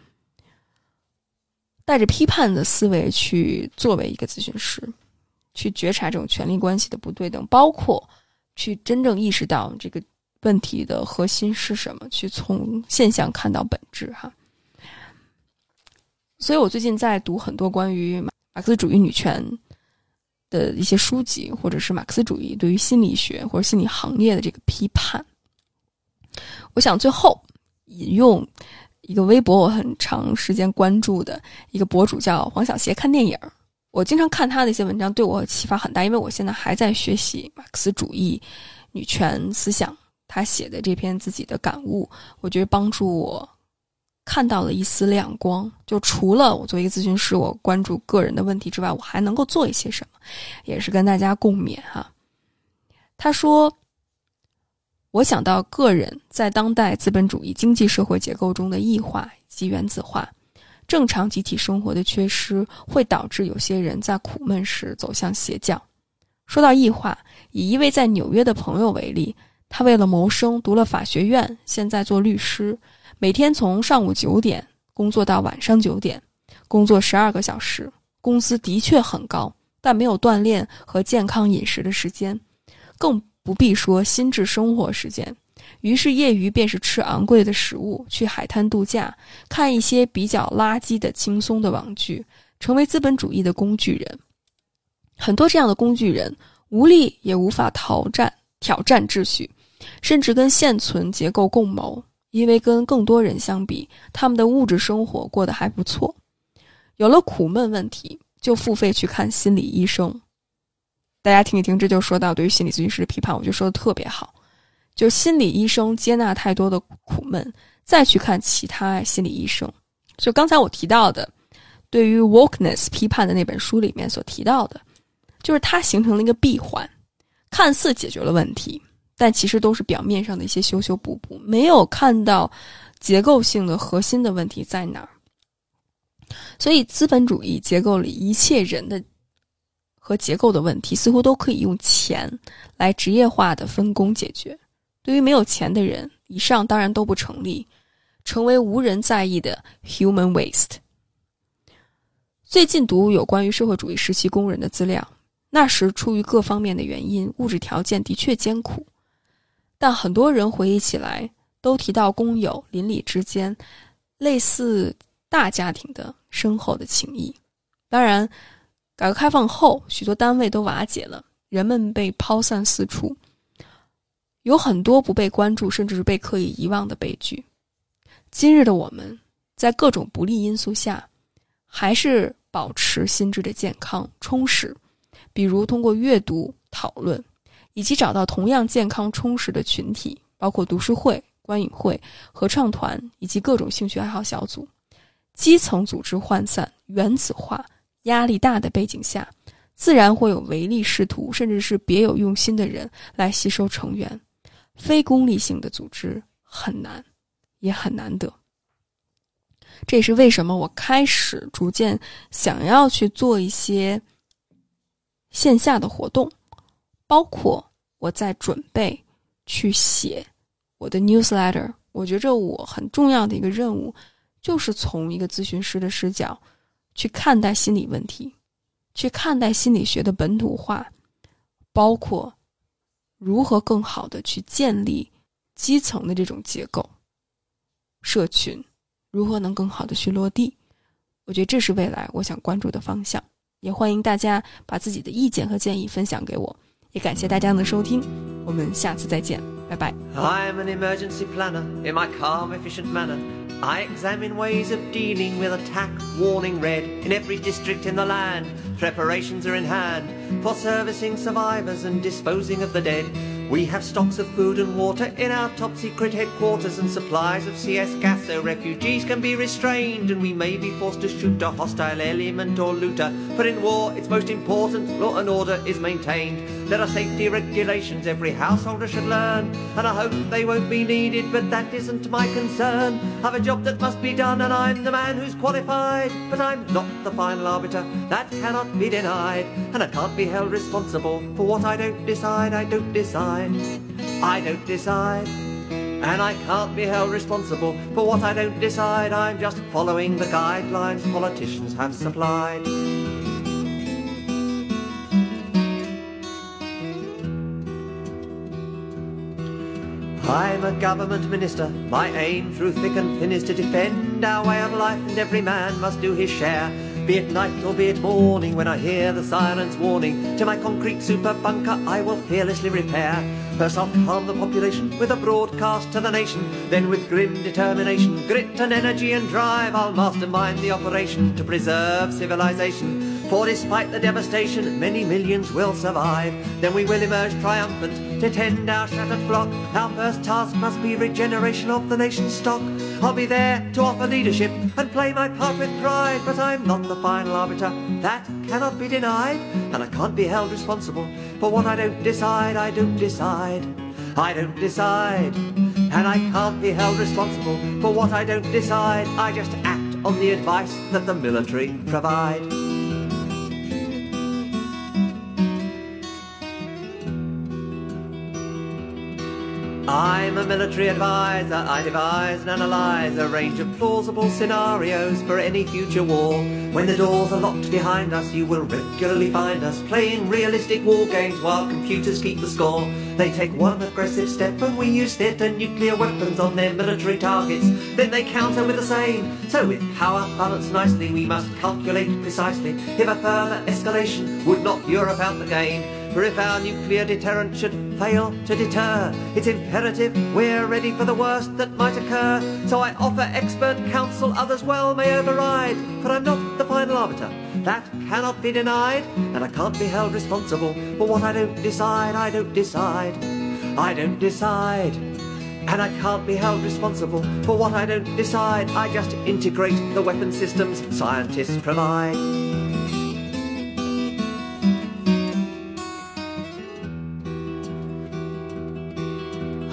带着批判的思维去作为一个咨询师，去觉察这种权力关系的不对等，包括去真正意识到这个问题的核心是什么，去从现象看到本质哈。所以我最近在读很多关于马克思主义女权的一些书籍，或者是马克思主义对于心理学或者心理行业的这个批判。我想最后引用一个微博我很长时间关注的一个博主，叫黄小邪看电影。我经常看他的一些文章，对我启发很大，因为我现在还在学习马克思主义女权思想，他写的这篇自己的感悟，我觉得帮助我看到了一丝亮光。就除了我作为一个咨询师，我关注个人的问题之外，我还能够做一些什么，也是跟大家共勉哈。他说，我想到个人在当代资本主义经济社会结构中的异化及原子化，正常集体生活的缺失会导致有些人在苦闷时走向邪教。说到异化，以一位在纽约的朋友为例，他为了谋生读了法学院，现在做律师，每天从上午九点工作到晚上九点，工作十二个小时，工资的确很高，但没有锻炼和健康饮食的时间，更不必说心智生活时间。于是业余便是吃昂贵的食物，去海滩度假，看一些比较垃圾的轻松的网剧，成为资本主义的工具人。很多这样的工具人无力也无法挑战挑战秩序，甚至跟现存结构共谋，因为跟更多人相比，他们的物质生活过得还不错。有了苦闷问题，就付费去看心理医生。大家听一听，这就说到对于心理咨询师的批判，我就说的特别好。就心理医生接纳太多的苦闷，再去看其他心理医生。就刚才我提到的，对于 wokeness 批判的那本书里面所提到的，就是它形成了一个闭环，看似解决了问题，但其实都是表面上的一些修修补补，没有看到结构性的核心的问题在哪儿。所以资本主义结构里一切人的和结构的问题，似乎都可以用钱来职业化的分工解决。对于没有钱的人，以上当然都不成立，成为无人在意的 human waste。 最近读有关于社会主义时期工人的资料，那时出于各方面的原因，物质条件的确艰苦，但很多人回忆起来都提到工友邻里之间类似大家庭的深厚的情谊。当然改革开放后，许多单位都瓦解了，人们被抛散四处，有很多不被关注甚至是被刻意遗忘的悲剧。今日的我们在各种不利因素下还是保持心智的健康充实，比如通过阅读、讨论，以及找到同样健康充实的群体，包括读书会、观影会、合唱团以及各种兴趣爱好小组。基层组织涣散、原子化、压力大的背景下，自然会有唯利是图甚至是别有用心的人来吸收成员。非功利性的组织很难，也很难得。这也是为什么我开始逐渐想要去做一些线下的活动，包括我在准备去写我的 newsletter。 我觉着我很重要的一个任务就是从一个咨询师的视角去看待心理问题，去看待心理学的本土化，包括如何更好的去建立基层的这种结构社群，如何能更好的去落地。我觉得这是未来我想关注的方向，也欢迎大家把自己的意见和建议分享给我，也感谢大家的收听，我们下次再见，拜拜。 I'm an emergency planner in my calm efficient manner. I examine ways of dealing with attack warning red in every district in the land. Preparations are in hand for servicing survivors and disposing of the dead. We have stocks of food and water in our top secret headquarters and supplies of C S gas so refugees can be restrained, and we may be forced to shoot a hostile element or looter. But in war, it's most important law and order is maintained. There are safety regulations every householder should learn, and I hope they won't be needed, but that isn't my concern. I've a job that must be done, and I'm the man who's qualified, but I'm not the final arbiter, that cannot be denied, and I can't be held responsible for what I don't decide. I don't decide I don't decide, and I can't be held responsible for what I don't decide. I'm just following the guidelines politicians have supplied. I'm a government minister, my aim through thick and thin is to defend our way of life, and every man must do his share. Be it night or be it morning, when I hear the sirens warning, to my concrete super bunker I will fearlessly repair. First I'll calm the population with a broadcast to the nation, then with grim determination, grit and energy and drive, I'll mastermind the operation to preserve civilization. For despite the devastation, many millions will survive. Then we will emerge triumphant to tend our shattered flock. Our first task must be regeneration of the nation's stock. I'll be there to offer leadership and play my part with pride, but I'm not the final arbiter, that cannot be denied, and I can't be held responsible for what I don't decide. I don't decide, I don't decide, and I can't be held responsible for what I don't decide. I just act on the advice that the military provide. I'm a military advisor, I devise and analyse a range of plausible scenarios for any future war. When the doors are locked behind us, you will regularly find us playing realistic war games while computers keep the score. They take one aggressive step and we use theatre nuclear weapons on their military targets. Then they counter with the same, so with power balanced nicely we must calculate precisely if a further escalation would knock Europe out the game. For if our nuclear deterrent should fail to deter, it's imperative we're ready for the worst that might occur. So I offer expert counsel others well may override, but I'm not the final arbiter, that cannot be denied, and I can't be held responsible for what I don't decide. I don't decide, I don't decide, and I can't be held responsible for what I don't decide. I just integrate the weapon systems scientists provide.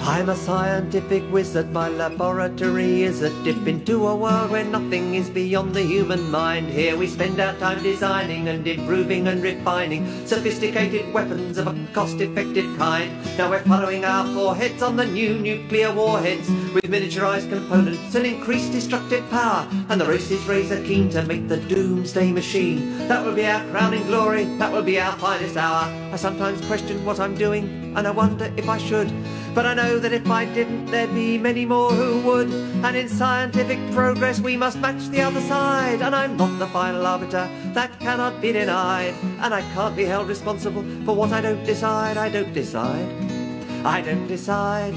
I'm a scientific wizard, my laboratory is a dip into a world where nothing is beyond the human mind. Here we spend our time designing and improving and refining sophisticated weapons of a cost-effective kind. Now we're following our foreheads on the new nuclear warheads with miniaturized components and increased destructive power, and the race is razor keen to make the doomsday machine. That will be our crowning glory, that will be our finest hour. I sometimes question what I'm doing, and I wonder if I should, but I know that if I didn't, there'd be many more who would. And in scientific progress, we must match the other side, and I'm not the final arbiter, that cannot be denied, and I can't be held responsible for what I don't decide. I don't decide, I don't decide,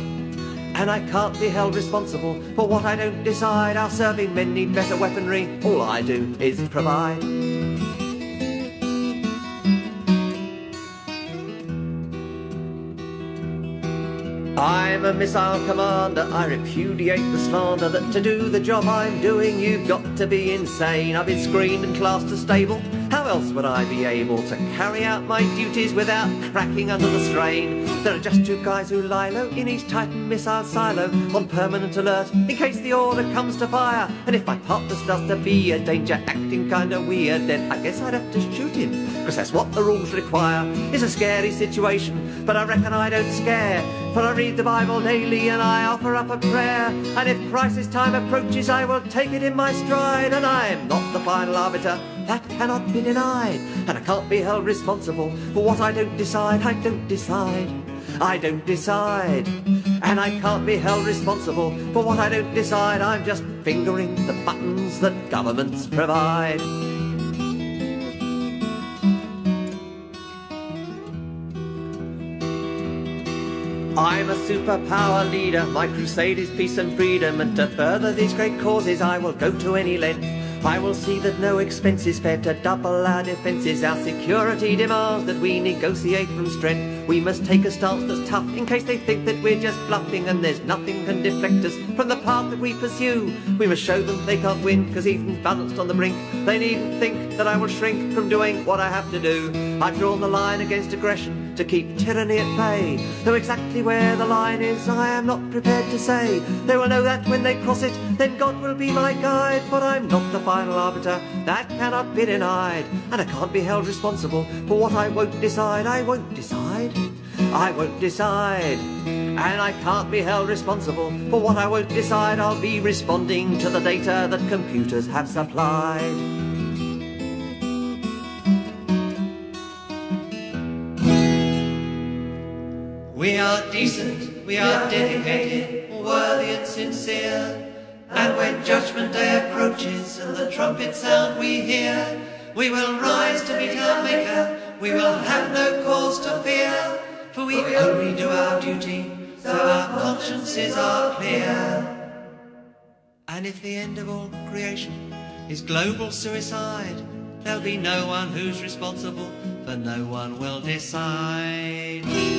And I can't be held responsible for what I don't decide. Our serving men need better weaponry. All I do is provide. I'm a missile commander, I repudiate the slander that to do the job I'm doing you've got to be insane. I've been screened and classed as stable, how else would I be able to carry out my duties without cracking under the strain? There are just two guys who lie low in each Titan missile silo, on permanent alert in case the order comes to fire. And if my partner starts to be a danger acting kinda weird, then I guess I'd have to shoot him, cause that's what the rules require. It's a scary situation, but I reckon I don't scare, for I read the Bible daily and I offer up a prayer. And if crisis time approaches, I will take it in my stride. And I am not the final arbiter, that cannot be denied. And I can't be held responsible for what I don't decide. I don't decide, I don't decide. And I can't be held responsible for what I don't decide. I'm just fingering the buttons that governments provide. I'm a superpower leader, my crusade is peace and freedom, and to further these great causes I will go to any length. I will see that no expense is spared to double our defences. Our security demands that we negotiate from strength. We must take a stance that's tough in case they think that we're just bluffing, and there's nothing can deflect us from the path that we pursue. We must show them they can't win, cause even balanced on the brink, they needn't think that I will shrink from doing what I have to do. I've drawn the line against aggression to keep tyranny at bay, though exactly where the line is I am not prepared to say. They will know that when they cross it, then God will be my guide, for I'm not the final arbiter, that cannot be denied. And I can't be held responsible for what I won't decide. I won't decide, I won't decide. And I can't be held responsible for what I won't decide. I'll be responding to the data that computers have supplied. We are decent, we are dedicated, worthy and sincere. And when Judgment Day approaches and the trumpet sound we hear, we will rise to meet our Maker, we will have no cause to fear. For we only do our duty, so our consciences are clear. And if the end of all creation is global suicide, there'll be no one who's responsible, for no one will decide.